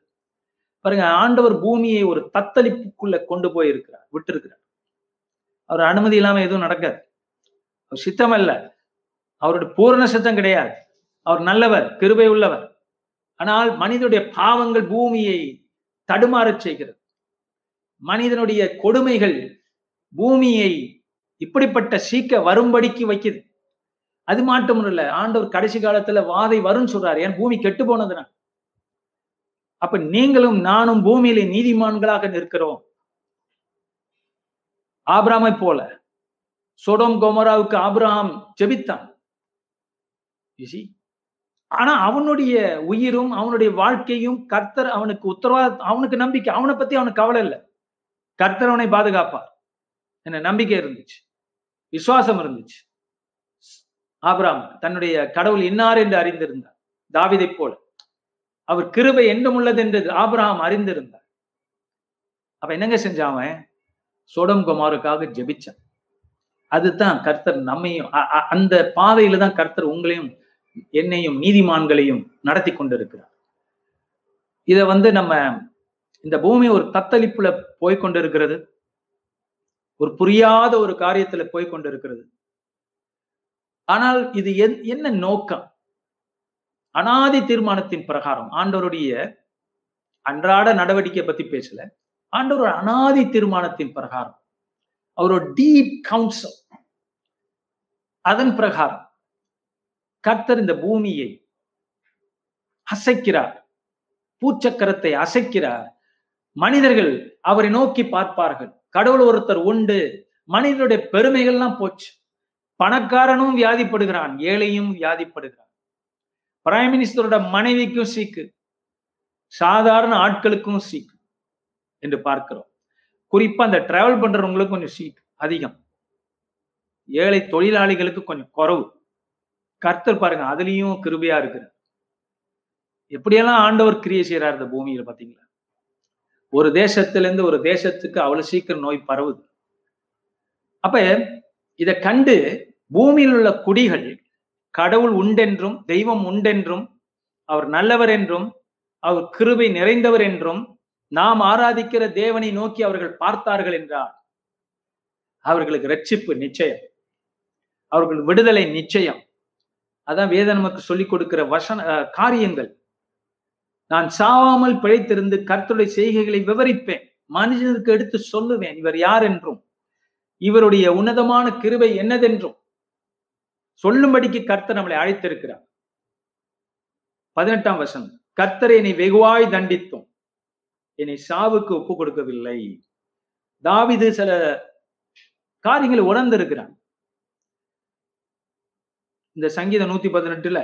பாருங்க, ஆண்டவர் பூமியை ஒரு தத்தளிப்புக்குள்ள கொண்டு போய் இருக்கிறார், விட்டு இருக்கிறார். அவர் அனுமதி இல்லாம எதுவும் நடக்காது. அவர் சித்தம் அல்ல, அவருடைய பூரண சித்தம் கிடையாது. அவர் நல்லவர், கிருபை உள்ளவர். ஆனால் மனிதனுடைய பாவங்கள் பூமியை தடுமாறச் செய்கிறது. மனிதனுடைய கொடுமைகள் பூமியை இப்படிப்பட்ட சீக்க வரும்படிக்கு வைக்குது. அது மட்டும் இல்ல, ஆண்டவர் கடைசி காலத்துல வாதை வரும்னு சொல்றாரு. ஏன் பூமி கெட்டு போனதுனா அப்ப நீங்களும் நானும் பூமியிலே நீதிமான்களாக நிற்கிறோம். ஆபிரகாமை போல சோதோம் கோமோராவுக்கு ஆபிரகாம் ஜெபித்தான். ஆனா அவனுடைய உயிரும் அவனுடைய வாழ்க்கையும் கர்த்தர் அவனுக்கு உத்தரவாத, அவனுக்கு நம்பிக்கை, அவனை பத்தி அவனுக்கு கவலை இல்லை. கர்த்தர் அவனை பாதுகாப்பார் என்ன நம்பிக்கை இருந்துச்சு, விசுவாசம் இருந்துச்சு. ஆபிரகாம் தன்னுடைய கடவுள் இன்னார் என்று அறிந்திருந்தார். தாவீதை போல அவர் கிருபை என்றும் உள்ளது என்று ஆபிரகாம் அறிந்திருந்தார். அப்ப என்னங்க செஞ்சாவன்? சோதோம் கோமோராவுக்காக ஜெபிச்சான். அதுதான் கர்த்தர் நம்மையும் அந்த பாதையில தான் கர்த்தர் உங்களையும் என்னையும் நீதிமான்களையும் நடத்தி கொண்டிருக்கிறார். இத நம்ம இந்த பூமி ஒரு தத்தளிப்புல போய்கொண்டிருக்கிறது, ஒரு புரியாத ஒரு காரியத்துல போய்கொண்டிருக்கிறது. ஆனால் இது என்ன நோக்கம்? அநாதி தீர்மானத்தின் பிரகாரம் ஆண்டவருடைய அன்றாட நடவடிக்கை பத்தி பேசல, ஆண்டவர் அநாதி தீர்மானத்தின் பிரகாரம் அவரோட டீப் கவுன்சில் அதன் பிரகாரம் கர்த்தர் இந்த பூமியை அசைக்கிறார், பூச்சக்கரத்தை அசைக்கிறார். மனிதர்கள் அவரை நோக்கி பார்ப்பார்கள். கடவுள் ஒருத்தர் உண்டு, மனிதனுடைய பெருமைகள்லாம் போச்சு. பணக்காரனும் வியாதிப்படுகிறான், ஏழையும் வியாதிப்படுகிறான். பிரைம் மினிஸ்டரோட மனைவிக்கும் சீக்கு, சாதாரண ஆட்களுக்கும் சீக்கு என்று பார்க்கிறோம். குறிப்பா அந்த டிராவல் பண்றவங்களுக்கு கொஞ்சம் சீக்கு அதிகம், ஏழை தொழிலாளிகளுக்கு கொஞ்சம் குறைவு. கர்த்தர் பாருங்க அதுலயும் கிருபையா இருக்கிறார். எப்படியெல்லாம் ஆண்டவர் கிரியை செய்யறாரு இந்த பூமியில பாத்தீங்களா? ஒரு தேசத்திலிருந்து ஒரு தேசத்துக்கு அவ்வளவு சீக்கிரம் நோய் பரவுது. அப்ப இதை கண்டு பூமியில் உள்ள குடிகள் கடவுள் உண்டென்றும் தெய்வம் உண்டென்றும் அவர் நல்லவர் என்றும் அவர் கிருபை நிறைந்தவர் என்றும் நாம் ஆராதிக்கிற தேவனை நோக்கி அவர்கள் பார்த்தார்கள் என்றால் அவர்களுக்கு ரட்சிப்பு நிச்சயம், அவர்கள் விடுதலை நிச்சயம். அதான் வேதம் நமக்கு சொல்லிக் கொடுக்கிற காரியங்கள். நான் சாவாமல் பிழைத்திருந்து கர்த்தருடைய செய்கைகளை விவரிப்பேன், மனுஷனுக்கு எடுத்து சொல்லுவேன் இவர் யார் என்றும் இவருடைய உன்னதமான கிருபை என்னதென்றும் சொல்லும்படிக்கு கர்த்தர் நம்மளை அழைத்திருக்கிறார். 18ஆம் வசனம், கர்த்தரை என்னை வெகுவாய் தண்டித்தோம், என்னை சாவுக்கு ஒப்பு கொடுக்கவில்லை. தாவீது சில காரியங்களை உணர்ந்திருக்கிறான். இந்த சங்கீதம் 118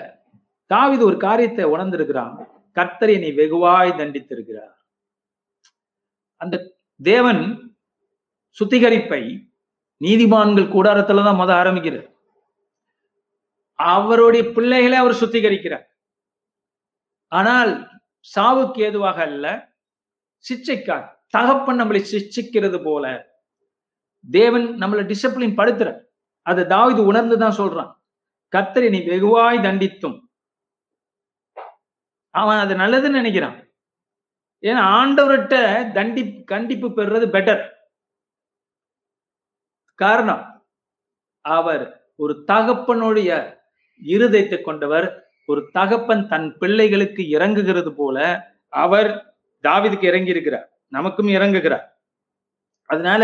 தாவீது ஒரு காரியத்தை உணர்ந்திருக்கிறான். கர்த்தர் என்னை வெகுவாய் தண்டித்திருக்கிறார். அந்த தேவன் சுத்திகரிப்பை நீதிமான்கள் கூடாரத்துலதான் ஆரம்பிக்கிறார். அவருடைய பிள்ளைகளை அவர் சுத்திகரிக்கிறார். ஆனால் சாவுக்கு ஏதுவாக அல்ல, சிச்சைக்காக. தகப்பன் நம்மளை சிச்சிக்கிறது போல தேவன் நம்மளை டிசிப்ளின் படுத்துறார். அதை தாவீது உணர்ந்துதான் சொல்றான், கர்த்தர் என்னை வெகுவாய் தண்டித்தும். அவன் அது நல்லதுன்னு நினைக்கிறான். ஏன்னா ஆண்டவர்கிட்ட கண்டிப்பு பெறுறது பெட்டர். காரணம், அவர் ஒரு தகப்பனுடைய இருதயத்தை கொண்டவர். ஒரு தகப்பன் தன் பிள்ளைகளுக்கு இறங்குகிறது போல அவர் தாவீதுக்கு இறங்கி இருக்கிறார், நமக்கும் இறங்குகிறார். அதனால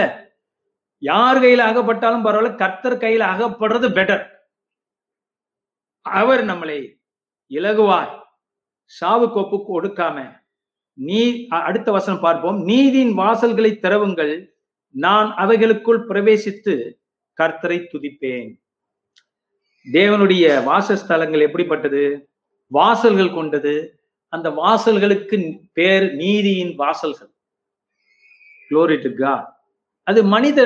யார் கையில அகப்பட்டாலும் பரவாயில்ல, கர்த்தர் கையில அகப்படுறது பெட்டர். அவர் நம்மளை இலகுவாய் சாவு கோப்பு கொடுக்காம நீ அடுத்த வசனம் பார்ப்போம். நீதியின் வாசல்களை திறவுங்கள், நான் அவைகளுக்குள் பிரவேசித்து கர்த்தரை துதிப்பேன். தேவனுடைய வாசஸ்தலங்கள் எப்படிப்பட்டது? வாசல்கள் கொண்டது. அந்த வாசல்களுக்கு பேர் நீதியின் வாசல்கள். Glory to God. அது மனித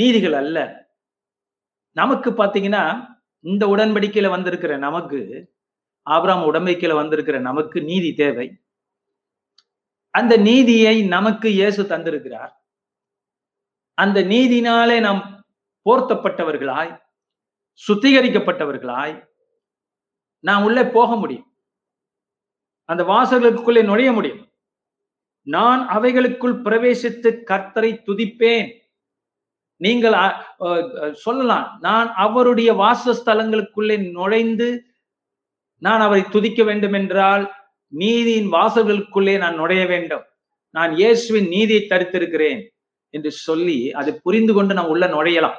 நீதிகள் அல்ல. நமக்கு பாத்தீங்கன்னா இந்த உடன்படிக்கையில வந்திருக்கிற நமக்கு, ஆபிரகாம் உடன்படிக்கையில வந்திருக்கிற நமக்கு நீதி தேவை. அந்த நீதியை நமக்கு இயேசு தந்திருக்கிறார். அந்த நீதினாலே நாம் போர்த்தப்பட்டவர்களாய், சுத்திகரிக்கப்பட்டவர்களாய் நாம் உள்ளே போக முடியும். அந்த வாசல்களுக்குள்ளே நுழைய முடியும். நான் அவைகளுக்குள் பிரவேசித்து கர்த்தரை துதிப்பேன். நீங்கள் சொல்லலாம், நான் அவருடைய வாசஸ்தலங்களுக்குள்ளே நுழைந்து நான் அவரை துதிக்க வேண்டும் என்றால் நீதியின் வாசல்களுக்குள்ளே நான் நுழைய வேண்டும், நான் இயேசுவின் நீதியை தரித்திருக்கிறேன் என்று சொல்லி அதை புரிந்து கொண்டு நான் உள்ள நுழையலாம்.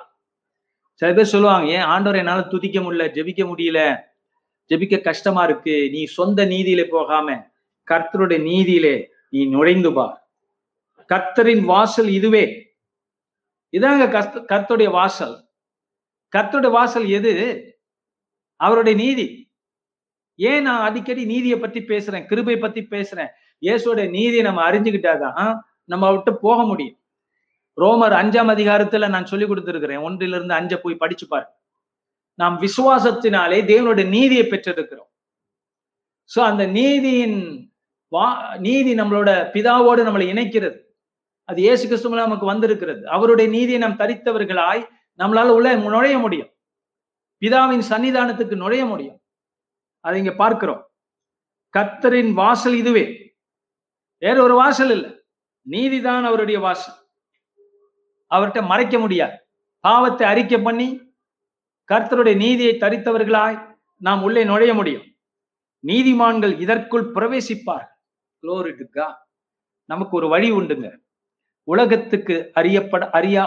சில பேர் சொல்லுவாங்க, ஏன் ஆண்டவரை என்னால துதிக்க முடியல, ஜெபிக்க முடியல, ஜெபிக்க கஷ்டமா இருக்கு, நீ சொந்த நீதியிலே போகாம கர்த்தருடைய நீதியிலே நீ நுழைந்து பா, கர்த்தரின் வாசல் இதுவே, இதாங்க கர்த்தருடைய வாசல். கர்த்தருடைய வாசல் எது? அவருடைய நீதி. ஏன் நான் அடிக்கடி நீதியை பத்தி பேசுறேன், கிருபையை பத்தி பேசுறேன்? இயேசுடைய நீதியை நம்ம அறிஞ்சுக்கிட்டாதான் நம்ம விட்டு போக முடியும். ரோமர் 5ஆம் அதிகாரத்துல நான் சொல்லி கொடுத்திருக்கிறேன், 1-5 போய் படிச்சு பாரு. நாம் விசுவாசத்தினாலே தேவனுடைய நீதியை பெற்றிருக்கிறோம். சோ அந்த நீதி நம்மளோட பிதாவோடு நம்மளை இணைக்கிறது. அது இயேசு கிறிஸ்துவில நமக்கு வந்திருக்கிறது. அவருடைய நீதியை நாம் தரித்தவர்களாய் நம்மளால உள்ள நுழைய முடியும், பிதாவின் சன்னிதானத்துக்கு நுழைய முடியும். அதை இங்க பார்க்கிறோம். கர்த்தரின் வாசல் இதுவே, வேற ஒரு வாசல் இல்லை, நீதிதான் அவருடைய வாசல். அவர்கிட்ட மறைக்க முடியாது. பாவத்தை அறிக்கை பண்ணி கர்த்தருடைய நீதியை தரித்தவர்களாய் நாம் உள்ளே நுழைய முடியும். நீதிமான்கள் இதற்குள் பிரவேசிப்பார்கள். நமக்கு ஒரு வழி உண்டுங்க, உலகத்துக்கு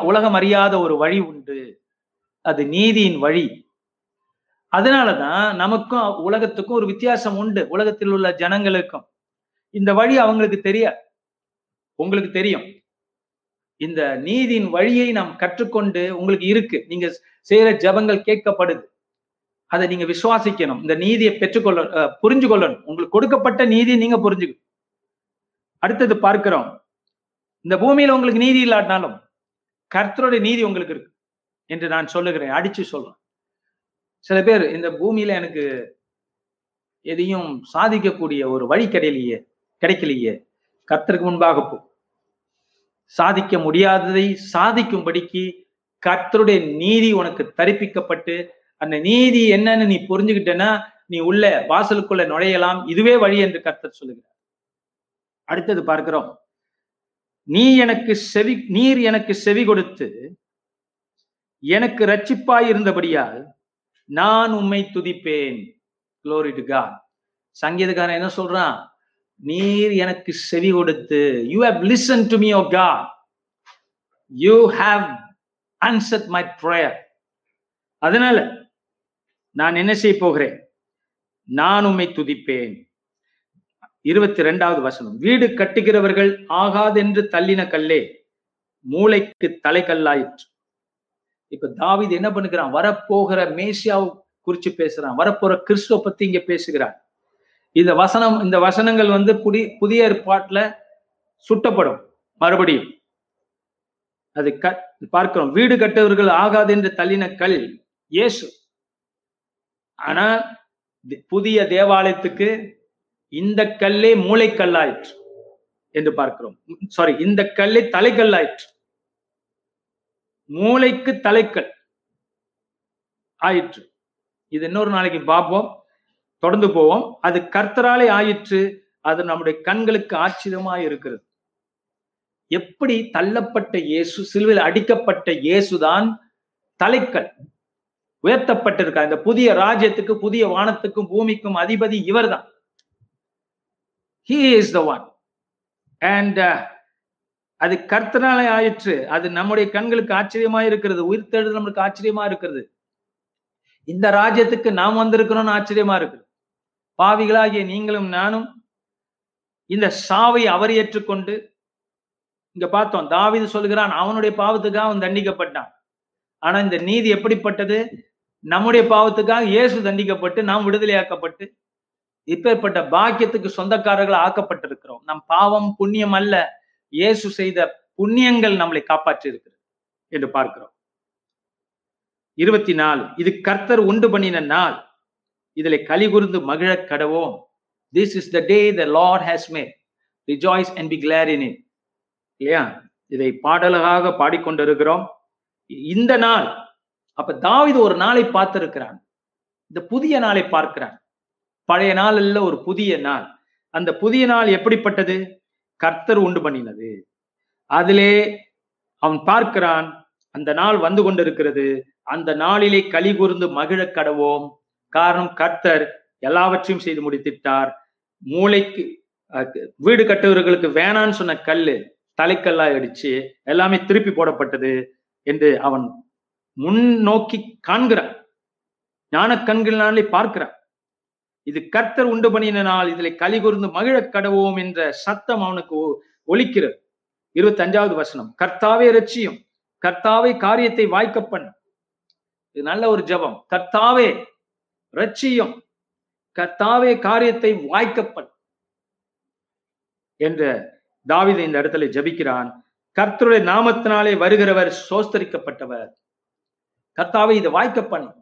உலகம் அறியாத ஒரு வழி உண்டு, அது நீதியின் வழி. அதனாலதான் நமக்கும் உலகத்துக்கும் ஒரு வித்தியாசம் உண்டு. உலகத்தில் உள்ள ஜனங்களுக்கும் இந்த வழி அவங்களுக்கு தெரியாது, உங்களுக்கு தெரியும். இந்த நீதியின் வழியை நாம் கற்றுக்கொண்டு உங்களுக்கு இருக்கு. நீங்க செய்யற ஜபங்கள் கேட்கப்படுது, அதை நீங்க விசுவாசிக்கணும். இந்த நீதியை பெற்றுக்கொள்ள புரிஞ்சு கொள்ளணும். உங்களுக்கு கொடுக்கப்பட்ட நீதியை நீங்க புரிஞ்சுக்கணும். அடுத்தது பார்க்கிறோம், இந்த பூமியில உங்களுக்கு நீதி இல்லாட்டினாலும் கர்த்தருடைய நீதி உங்களுக்கு இருக்கு என்று நான் சொல்லுகிறேன், அடிச்சு சொல்றேன். சில பேர் இந்த பூமியில எனக்கு எதையும் சாதிக்கக்கூடிய ஒரு வழி கிடைக்கலையே, கர்த்தருக்கு முன்பாக போ, சாதிக்க முடியாததை சாதிக்கும்படிக்கு கர்த்தருடைய நீதி உனக்கு தரிப்பிக்கப்பட்டு அந்த நீதி என்னன்னு நீ புரிஞ்சுக்கிட்டேன்னா நீ உள்ள வாசலுக்குள்ள நுழையலாம், இதுவே வழி என்று கர்த்தர் சொல்லுகிறார். அடுத்தது பார்க்கிறோம், நீர் எனக்கு செவி கொடுத்து எனக்கு ரட்சிப்பாய் இருந்தபடியால் நான் உம்மை துதிப்பேன். Glory to God. சங்கீதக்காரன் என்ன சொல்றான்? நீர் எனக்கு செவி கொடுத்து, you have listened to me, O God. You have answered my prayer. அதனால நான் என்ன செய்ய போகிறேன்? நான் உம்மை துதிப்பேன். 22வது வசனம், வீடு கட்டுகிறவர்கள் ஆகாதென்று தள்ளின கல்லே மூளைக்கு தலைக்கல்லாயிற்று. இப்ப தாவீது என்ன பண்ணுகிறான்? வரப்போகிற மேசியாவை குறிச்சு பேசுறான், வரப்போற கிறிஸ்துவ பத்தி இங்க பேசுகிறான். இந்த வசனங்கள் வந்து புதிய ஏற்பாட்டுல சுட்டப்படும் மறுபடியும். அது பார்க்கிறோம், வீடு கட்டவர்கள் ஆகாது என்று தள்ளின கல் இயேசு. ஆனா புதிய தேவாலயத்துக்கு இந்த கல்லே மூளைக்கல்லாயிற்று என்று பார்க்கிறோம். சாரி, இந்த கல்லே தலைக்கல்லாயிற்று, மூளைக்கு தலைக்கல் ஆயிற்று. இது இன்னொரு நாளைக்கு பார்ப்போம், தொடர்ந்து போவோம். அது கர்த்தராலே ஆயிற்று, அது நம்முடைய கண்களுக்கு ஆச்சரியமாய் இருக்கிறது. எப்படி தள்ளப்பட்ட இயேசு, சிலுவையில் அடிக்கப்பட்ட இயேசுதான் தலைக்கல், உயர்த்தப்பட்டிருக்கார். இந்த புதிய ராஜ்யத்துக்கு, புதிய வானத்துக்கும் பூமிக்கும் அதிபதி இவர்தான். He is the one. And அது கர்த்தராலே ஆயிற்று, அது நம்முடைய கண்களுக்கு ஆச்சரியமாய் இருக்கிறது. உயிர்த்தெழுதல் நம்மளுக்கு ஆச்சரியமா இருக்கிறது. இந்த ராஜ்யத்துக்கு நாம் வந்திருக்கிறோம்னு ஆச்சரியமா இருக்கிறது. பாவிகளாகிய நீங்களும் நானும் இந்த சாவை அவர் ஏற்றுக்கொண்டு, இங்க பார்த்தோம் தாவீது சொல்லுகிறான், அவனுடைய பாவத்துக்காக அவன் தண்டிக்கப்பட்டான். ஆனா இந்த நீதி எப்படிப்பட்டது? நம்முடைய பாவத்துக்காக இயேசு தண்டிக்கப்பட்டு நாம் விடுதலையாக்கப்பட்டு இப்பேற்பட்ட பாக்கியத்துக்கு சொந்தக்காரர்கள் ஆக்கப்பட்டிருக்கிறோம். நம் பாவம் புண்ணியம் அல்ல, இயேசு செய்த புண்ணியங்கள் நம்மளை காப்பாற்றி இருக்கிறது என்று பார்க்கிறோம். 24, இது கர்த்தர் உண்டு பண்ணின நாள், இதிலே களி கூர்ந்து மகிழ கடவோம். This is the day the Lord has made. Rejoice and be glad in it. இல்லையா? இதை பாடலாக பாடிக்கொண்டிருக்கிறோம். இந்த நாள், அப்ப தாவீது ஒரு நாளை பார்த்திருக்கிறான், இந்த புதிய நாளை பார்க்கிறான். பழைய நாள் அல்ல, ஒரு புதிய நாள். அந்த புதிய நாள் எப்படிப்பட்டது? கர்த்தர் உண்டு பண்ணினது. அதிலே அவன் பார்க்கிறான், அந்த நாள் வந்து கொண்டிருக்கிறது. அந்த நாளிலே களி கூர்ந்து மகிழ கடவோம். காரணம், கர்த்தர் எல்லாவற்றையும் செய்து முடித்திட்டார். மூளைக்கு வீடு கட்டுவர்களுக்கு வேணான்னு சொன்ன கல்லு தலைக்கல்லா அடிச்சு எல்லாமே திருப்பி போடப்பட்டது என்று அவன் முன்னோக்கி காண்கிறான். ஞான கண்களினாலே பார்க்கிறான். இது கர்த்தர் உண்டு பண்ணினால் இதில் களி கூர்ந்து மகிழ கடவோம் என்ற சத்தம் அவனுக்கு ஒலிக்கிறது. 25வது வசனம், கர்த்தாவே ரட்சியும், கர்த்தாவே காரியத்தை வாய்க்க பண்ணும். இது நல்ல ஒரு ஜெபம். கர்த்தாவே ரட்சியும், கர்த்தாவே காரியத்தை வாய்க்க பண்ணும் என்ற தாவீது இந்த இடத்துல ஜெபிக்கிறான். கர்த்தருடைய நாமத்தினாலே வருகிறவர் சோஸ்தரிக்கப்பட்டவர். கர்த்தாவே இதை வாய்க்க பண்ணும்.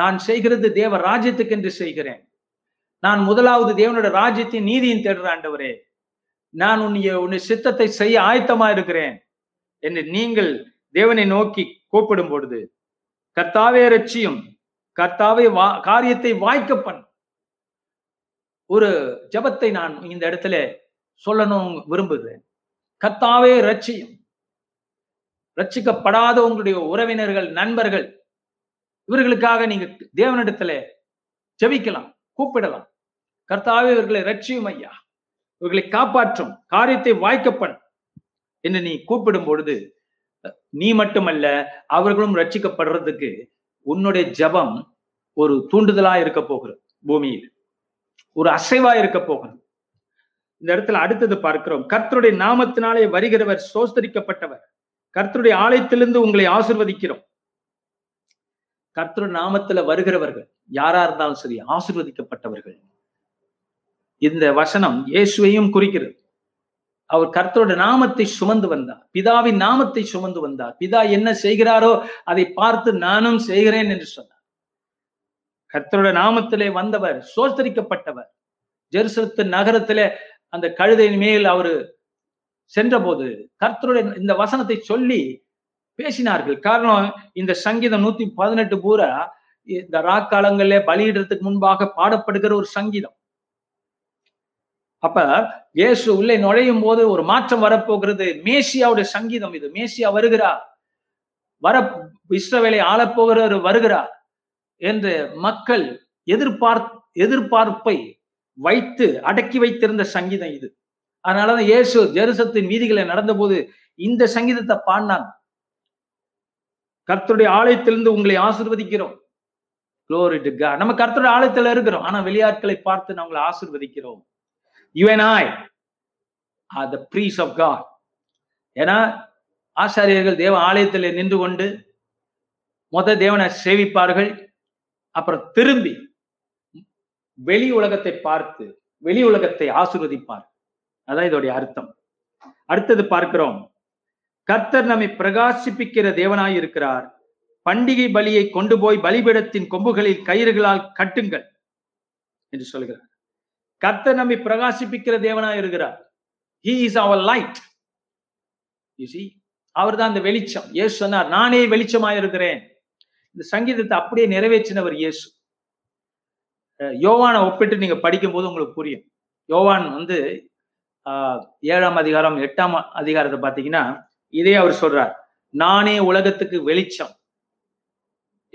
நான் செய்கிறது தேவ ராஜ்யத்துக்கு என்று செய்கிறேன். நான் முதலாவது தேவனோட ராஜ்யத்தின் நீதியின் தேடுற ஆண்டவரே, நான் உன்னுடைய சித்தத்தை செய்ய ஆயத்தமா இருக்கிறேன் என்று நீங்கள் தேவனை நோக்கி கூப்பிடும் பொழுது, கர்த்தாவே ரட்சியும், கர்த்தாவே காரியத்தை வாய்க்க பண்ண ஒரு ஜபத்தை நான் இந்த இடத்துல சொல்லணும் விரும்புகிறேன். கர்த்தாவே ரட்சியும். ரட்சிக்கப்படாத உங்களுடைய உறவினர்கள், நண்பர்கள், இவர்களுக்காக நீங்க தேவனிடத்துல ஜெபிக்கலாம், கூப்பிடலாம். கர்த்தாவே இவர்களை ரட்சியும் ஐயா, இவர்களை காப்பாற்றும், காரியத்தை வாய்க்கப்பண் என்று நீ கூப்பிடும் பொழுது நீ மட்டுமல்ல அவர்களும் ரட்சிக்கப்படுறதுக்கு உன்னுடைய ஜபம் ஒரு தூண்டுதலா இருக்க போகிறது, பூமியில் ஒரு அசைவா இருக்க போகிறது. இந்த இடத்துல அடுத்தது பார்க்கிறோம், கர்த்தருடைய நாமத்தினாலே வருகிறவர் சோஸ்தரிக்கப்பட்டவர். கர்த்தருடைய ஆலயத்திலிருந்து உங்களை ஆசிர்வதிக்கிறோம். கர்த்தருடைய நாமத்துல வருகிறவர்கள் யாரா இருந்தாலும் சரி ஆசிர்வதிக்கப்பட்டவர்கள். இந்த வசனம் இயேசுவையும் குறிக்கிறது. அவர் கர்த்தருடைய நாமத்தை சுமந்து வந்தார், பிதாவின் நாமத்தை சுமந்து வந்தார். பிதா என்ன செய்கிறாரோ அதை பார்த்து நானும் செய்கிறேன் என்று சொன்னார். கர்த்தருடைய நாமத்திலே வந்தவர் சோஸ்தரிக்கப்பட்டவர். ஜெருசலத்து நகரத்திலே அந்த கழுதையின் மேல் அவரு சென்ற போது கர்த்தருடைய இந்த வசனத்தை சொல்லி பேசினார்கள். காரணம், இந்த சங்கீதம் 118 பூரா இந்த ராக்காலங்கள்ல பலியிடுறதுக்கு முன்பாக பாடப்படுகிற ஒரு சங்கீதம். அப்ப இயேசு உள்ளே நுழையும் போது ஒரு மாற்றம் வரப்போகிறது. மேசியாவுடைய சங்கீதம் இது. மேசியா வருகிறார், இஸ்ரவேலை ஆளப்போகிறவர் வருகிறார் என்று மக்கள் எதிர்பார்ப்பை வைத்து அடக்கி வைத்திருந்த சங்கீதம் இது. அதனாலதான் இயேசு ஜெருசலத்தின் வீதிகளை நடந்த போது இந்த சங்கீதத்தை பாடினாங்க. கர்த்தருடைய ஆலயத்திலிருந்து உங்களை ஆசிர்வதிக்கிறோம். Glory to God. நம்ம கர்த்தருடைய ஆலயத்துல இருக்கிறோம், ஆனா வெளியாட்களை பார்த்து நான் உங்களை ஆசிர்வதிக்கிறோம். You and I are the priests of God. ஏன்னா ஆசாரியர்கள் தேவ ஆலயத்தில் நின்று கொண்டு தேவனை சேவிப்பார்கள். அப்புறம் திரும்பி வெளி உலகத்தை பார்த்து வெளி உலகத்தை ஆசீர்வதிப்பார். அதான் இதோடைய அர்த்தம். அடுத்தது பார்க்கிறோம், கர்த்தர் நம்மை பிரகாசிப்பிக்கிற தேவனாய் இருக்கிறார். பண்டிகை பலியை கொண்டு போய் பலிபீடத்தின் கொம்புகளில் கயிறுகளால் கட்டுங்கள் என்று சொல்கிறார். கர்த்தர் நம்மை பிரகாசிப்பிக்கிற தேவனாய் இருக்கிறார். He is our light. You see, அவர்தான் அந்த வெளிச்சம். இயேசு சொன்னார், நானே வெளிச்சமாய் இருக்கிறேன். இந்த சங்கீதத்தை அப்படியே நிறைவேற்றினவர் இயேசு. யோவானை ஒப்பிட்டு நீங்க படிக்கும் போது உங்களுக்கு புரியும். யோவான் 7ஆம் அதிகாரம் 8ஆம் அதிகாரத்தை பார்த்தீங்கன்னா இதே அவர் சொல்றார், நானே உலகத்துக்கு வெளிச்சம்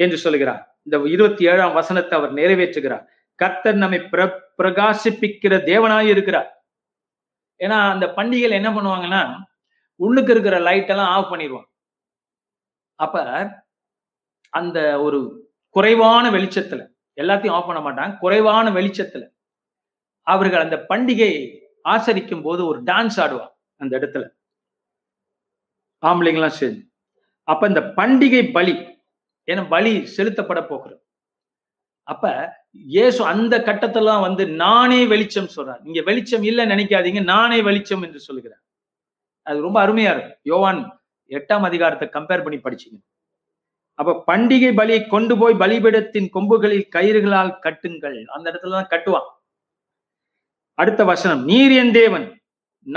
என்று சொல்கிறார். இந்த 27ஆம் வசனத்தை அவர் நிறைவேற்றுகிறார். கர்த்தர் நம்மை பிரகாசிப்பிக்கிற தேவனாய் இருக்கிறார். ஏன்னா அந்த பண்டிகையில என்ன பண்ணுவாங்கன்னா உள்ளுக்கு இருக்கிற லைட் எல்லாம் ஆஃப் பண்ணிடுவாங்க. அப்ப அந்த ஒரு குறைவான வெளிச்சத்துல, எல்லாத்தையும் ஆஃப் பண்ண மாட்டாங்க, குறைவான வெளிச்சத்துல அவர்கள் அந்த பண்டிகை ஆசரிக்கும் போது ஒரு டான்ஸ் ஆடுவாங்க அந்த இடத்துல, ஆம்பளைங்களாம் சேர்ந்து. அப்ப இந்த பண்டிகை பலி, ஏன்னா பலி செலுத்தப்பட போகிறது. அப்ப இயேசு அந்த கட்டத்தெல்லாம் நானே வெளிச்சம் சொல்றார். நீங்க வெளிச்சம் இல்லைன்னு நினைக்காதீங்க, நானே வெளிச்சம் என்று சொல்லுகிறார். அது ரொம்ப அருமையா இருக்கு. யோவான் 8ஆம் அதிகாரத்தை கம்பேர் பண்ணி படிச்சீங்க. அப்ப பண்டிகை பலியை கொண்டு போய் பலிபீடத்தின் கொம்புகளில் கயிறுகளால் கட்டுங்கள். அந்த இடத்துலதான் கட்டுவான். அடுத்த வசனம், நீர் என் தேவன்,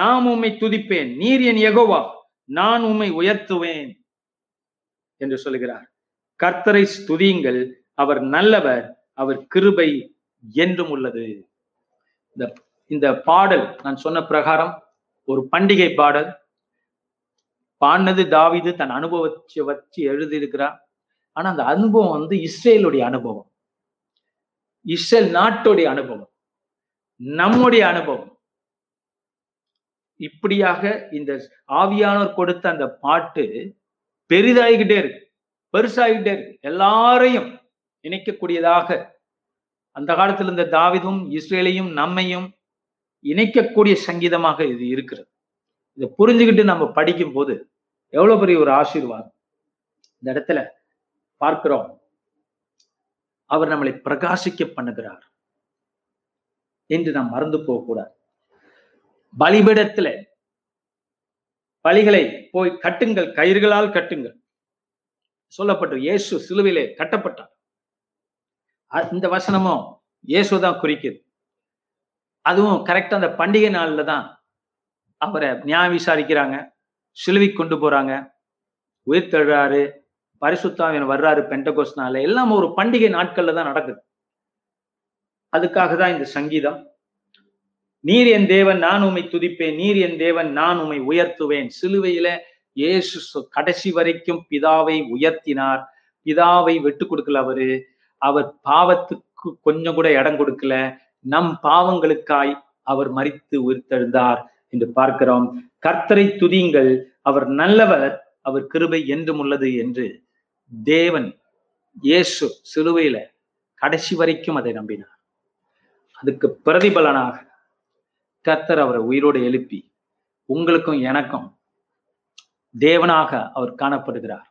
நான் உம்மை துதிப்பேன். நீர் என் யெகோவா, நான் உம்மை உயர்த்துவேன் என்று சொல்லுகிறார். கர்த்தரை துதியுங்கள், அவர் நல்லவர், அவர் கிருபை என்றும் உள்ளது. இந்த பாடல் நான் சொன்ன பிரகாரம் ஒரு பண்டிகை பாடல். பாடினது தாவீது தன் அனுபவத்தை வச்சு எழுதியிருக்கிறார். ஆனா அந்த அனுபவம் வந்து இஸ்ரேலுடைய அனுபவம், இஸ்ரேல் நாட்டுடைய அனுபவம், நம்முடைய அனுபவம். இப்படியாக இந்த ஆவியானவர் கொடுத்த அந்த பாட்டு பெரிதாகிக்கிட்டே இருக்கு, பெருசாகிக்கிட்டே இருக்கு, எல்லாரையும் இணைக்கக்கூடியதாக. அந்த காலத்தில் இருந்த தாவீதும் இஸ்ரேலையும் நம்மையும் இணைக்கக்கூடிய சங்கீதமாக இது இருக்கிறது. இதை புரிஞ்சுக்கிட்டு நம்ம படிக்கும் போது எவ்வளவு பெரிய ஒரு ஆசீர்வாதம் இந்த இடத்துல பார்க்கிறோம். அவர் நம்மளை பிரகாசிக்க பண்ணுகிறார் என்று நாம் மறந்து போக கூடாது. பலிபீடத்துல பலிகளை போய் கட்டுங்கள், கயிறுகளால் கட்டுங்கள் சொல்லப்பட்டு இயேசு சிலுவையிலே கட்டப்பட்டார். இந்த வசனமும் இயேசுதான் குறிக்குது. அதுவும் கரெக்டா அந்த பண்டிகை நாள்ல தான் அவரை நியாயம் விசாரிக்கிறாங்க, சிலுவை கொண்டு போறாங்க, உயிர் தழுறாரு, பரிசுத்தாவின் வர்றாரு, பெண்டகோஸ்ட் நாள் எல்லாம் ஒரு பண்டிகை நாட்கள்ல தான் நடக்குது. அதுக்காக தான் இந்த சங்கீதம். நீர் என் தேவன், நான் உம்மை துதிப்பேன், நீர் என் தேவன், நான் உம்மை உயர்த்துவேன். சிலுவையில இயேசு கடைசி வரைக்கும் பிதாவை உயர்த்தினார், பிதாவை விட்டு கொடுக்கல. அவர் பாவத்துக்கு கொஞ்சம் கூட இடம் கொடுக்கல. நம் பாவங்களுக்காய் அவர் மரித்து உயிர்த்தெழுந்தார் என்று பார்க்கிறோம். கர்த்தரை துதியுங்கள், அவர் நல்லவர், அவர் கிருபை என்றும் உள்ளது என்று தேவன் இயேசு சிலுவையில கடைசி வரைக்கும் அதை நம்பினார். அதுக்கு பிரதிபலனாக கர்த்தர் அவரை உயிரோடு எழுப்பி உங்களுக்கும் எனக்கும் தேவனாக அவர் காணப்படுகிறார்,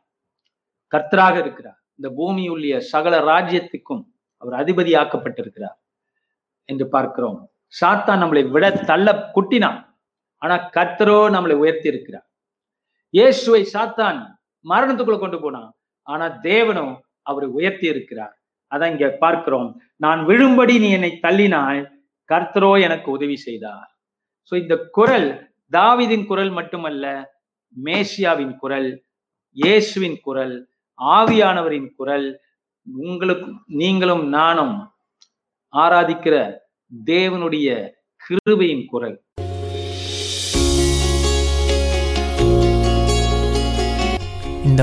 கர்த்தராக இருக்கிறார். இந்த பூமியுள்ள சகல ராஜ்யத்துக்கும் அவர் அதிபதியாக்கப்பட்டிருக்கிறார் என்று பார்க்கிறோம். சாத்தான் நம்மளை விட தள்ள குட்டினான், ஆனா கர்த்தரோ நம்மளை உயர்த்தி இருக்கிறார். இயேசுவை சாத்தான் மரணத்துக்குள்ள கொண்டு போனான், ஆனா தேவனும் அவரை உயர்த்தி இருக்கிறார். அதான் இங்க பார்க்கிறோம். நான் விழும்படி நீ என்னை தள்ளினாய், கர்த்தரோ எனக்கு உதவி செய்தார். சோ இந்த குரல் தாவீதின் குரல் மட்டுமல்ல, மேசியாவின் குரல், இயேசுவின் குரல், ஆவியானவரின் குரல். உங்களுக்கும் நீங்களும் நானும் ஆராதிக்கிற தேவனுடைய கிருபையின் குரல். இந்த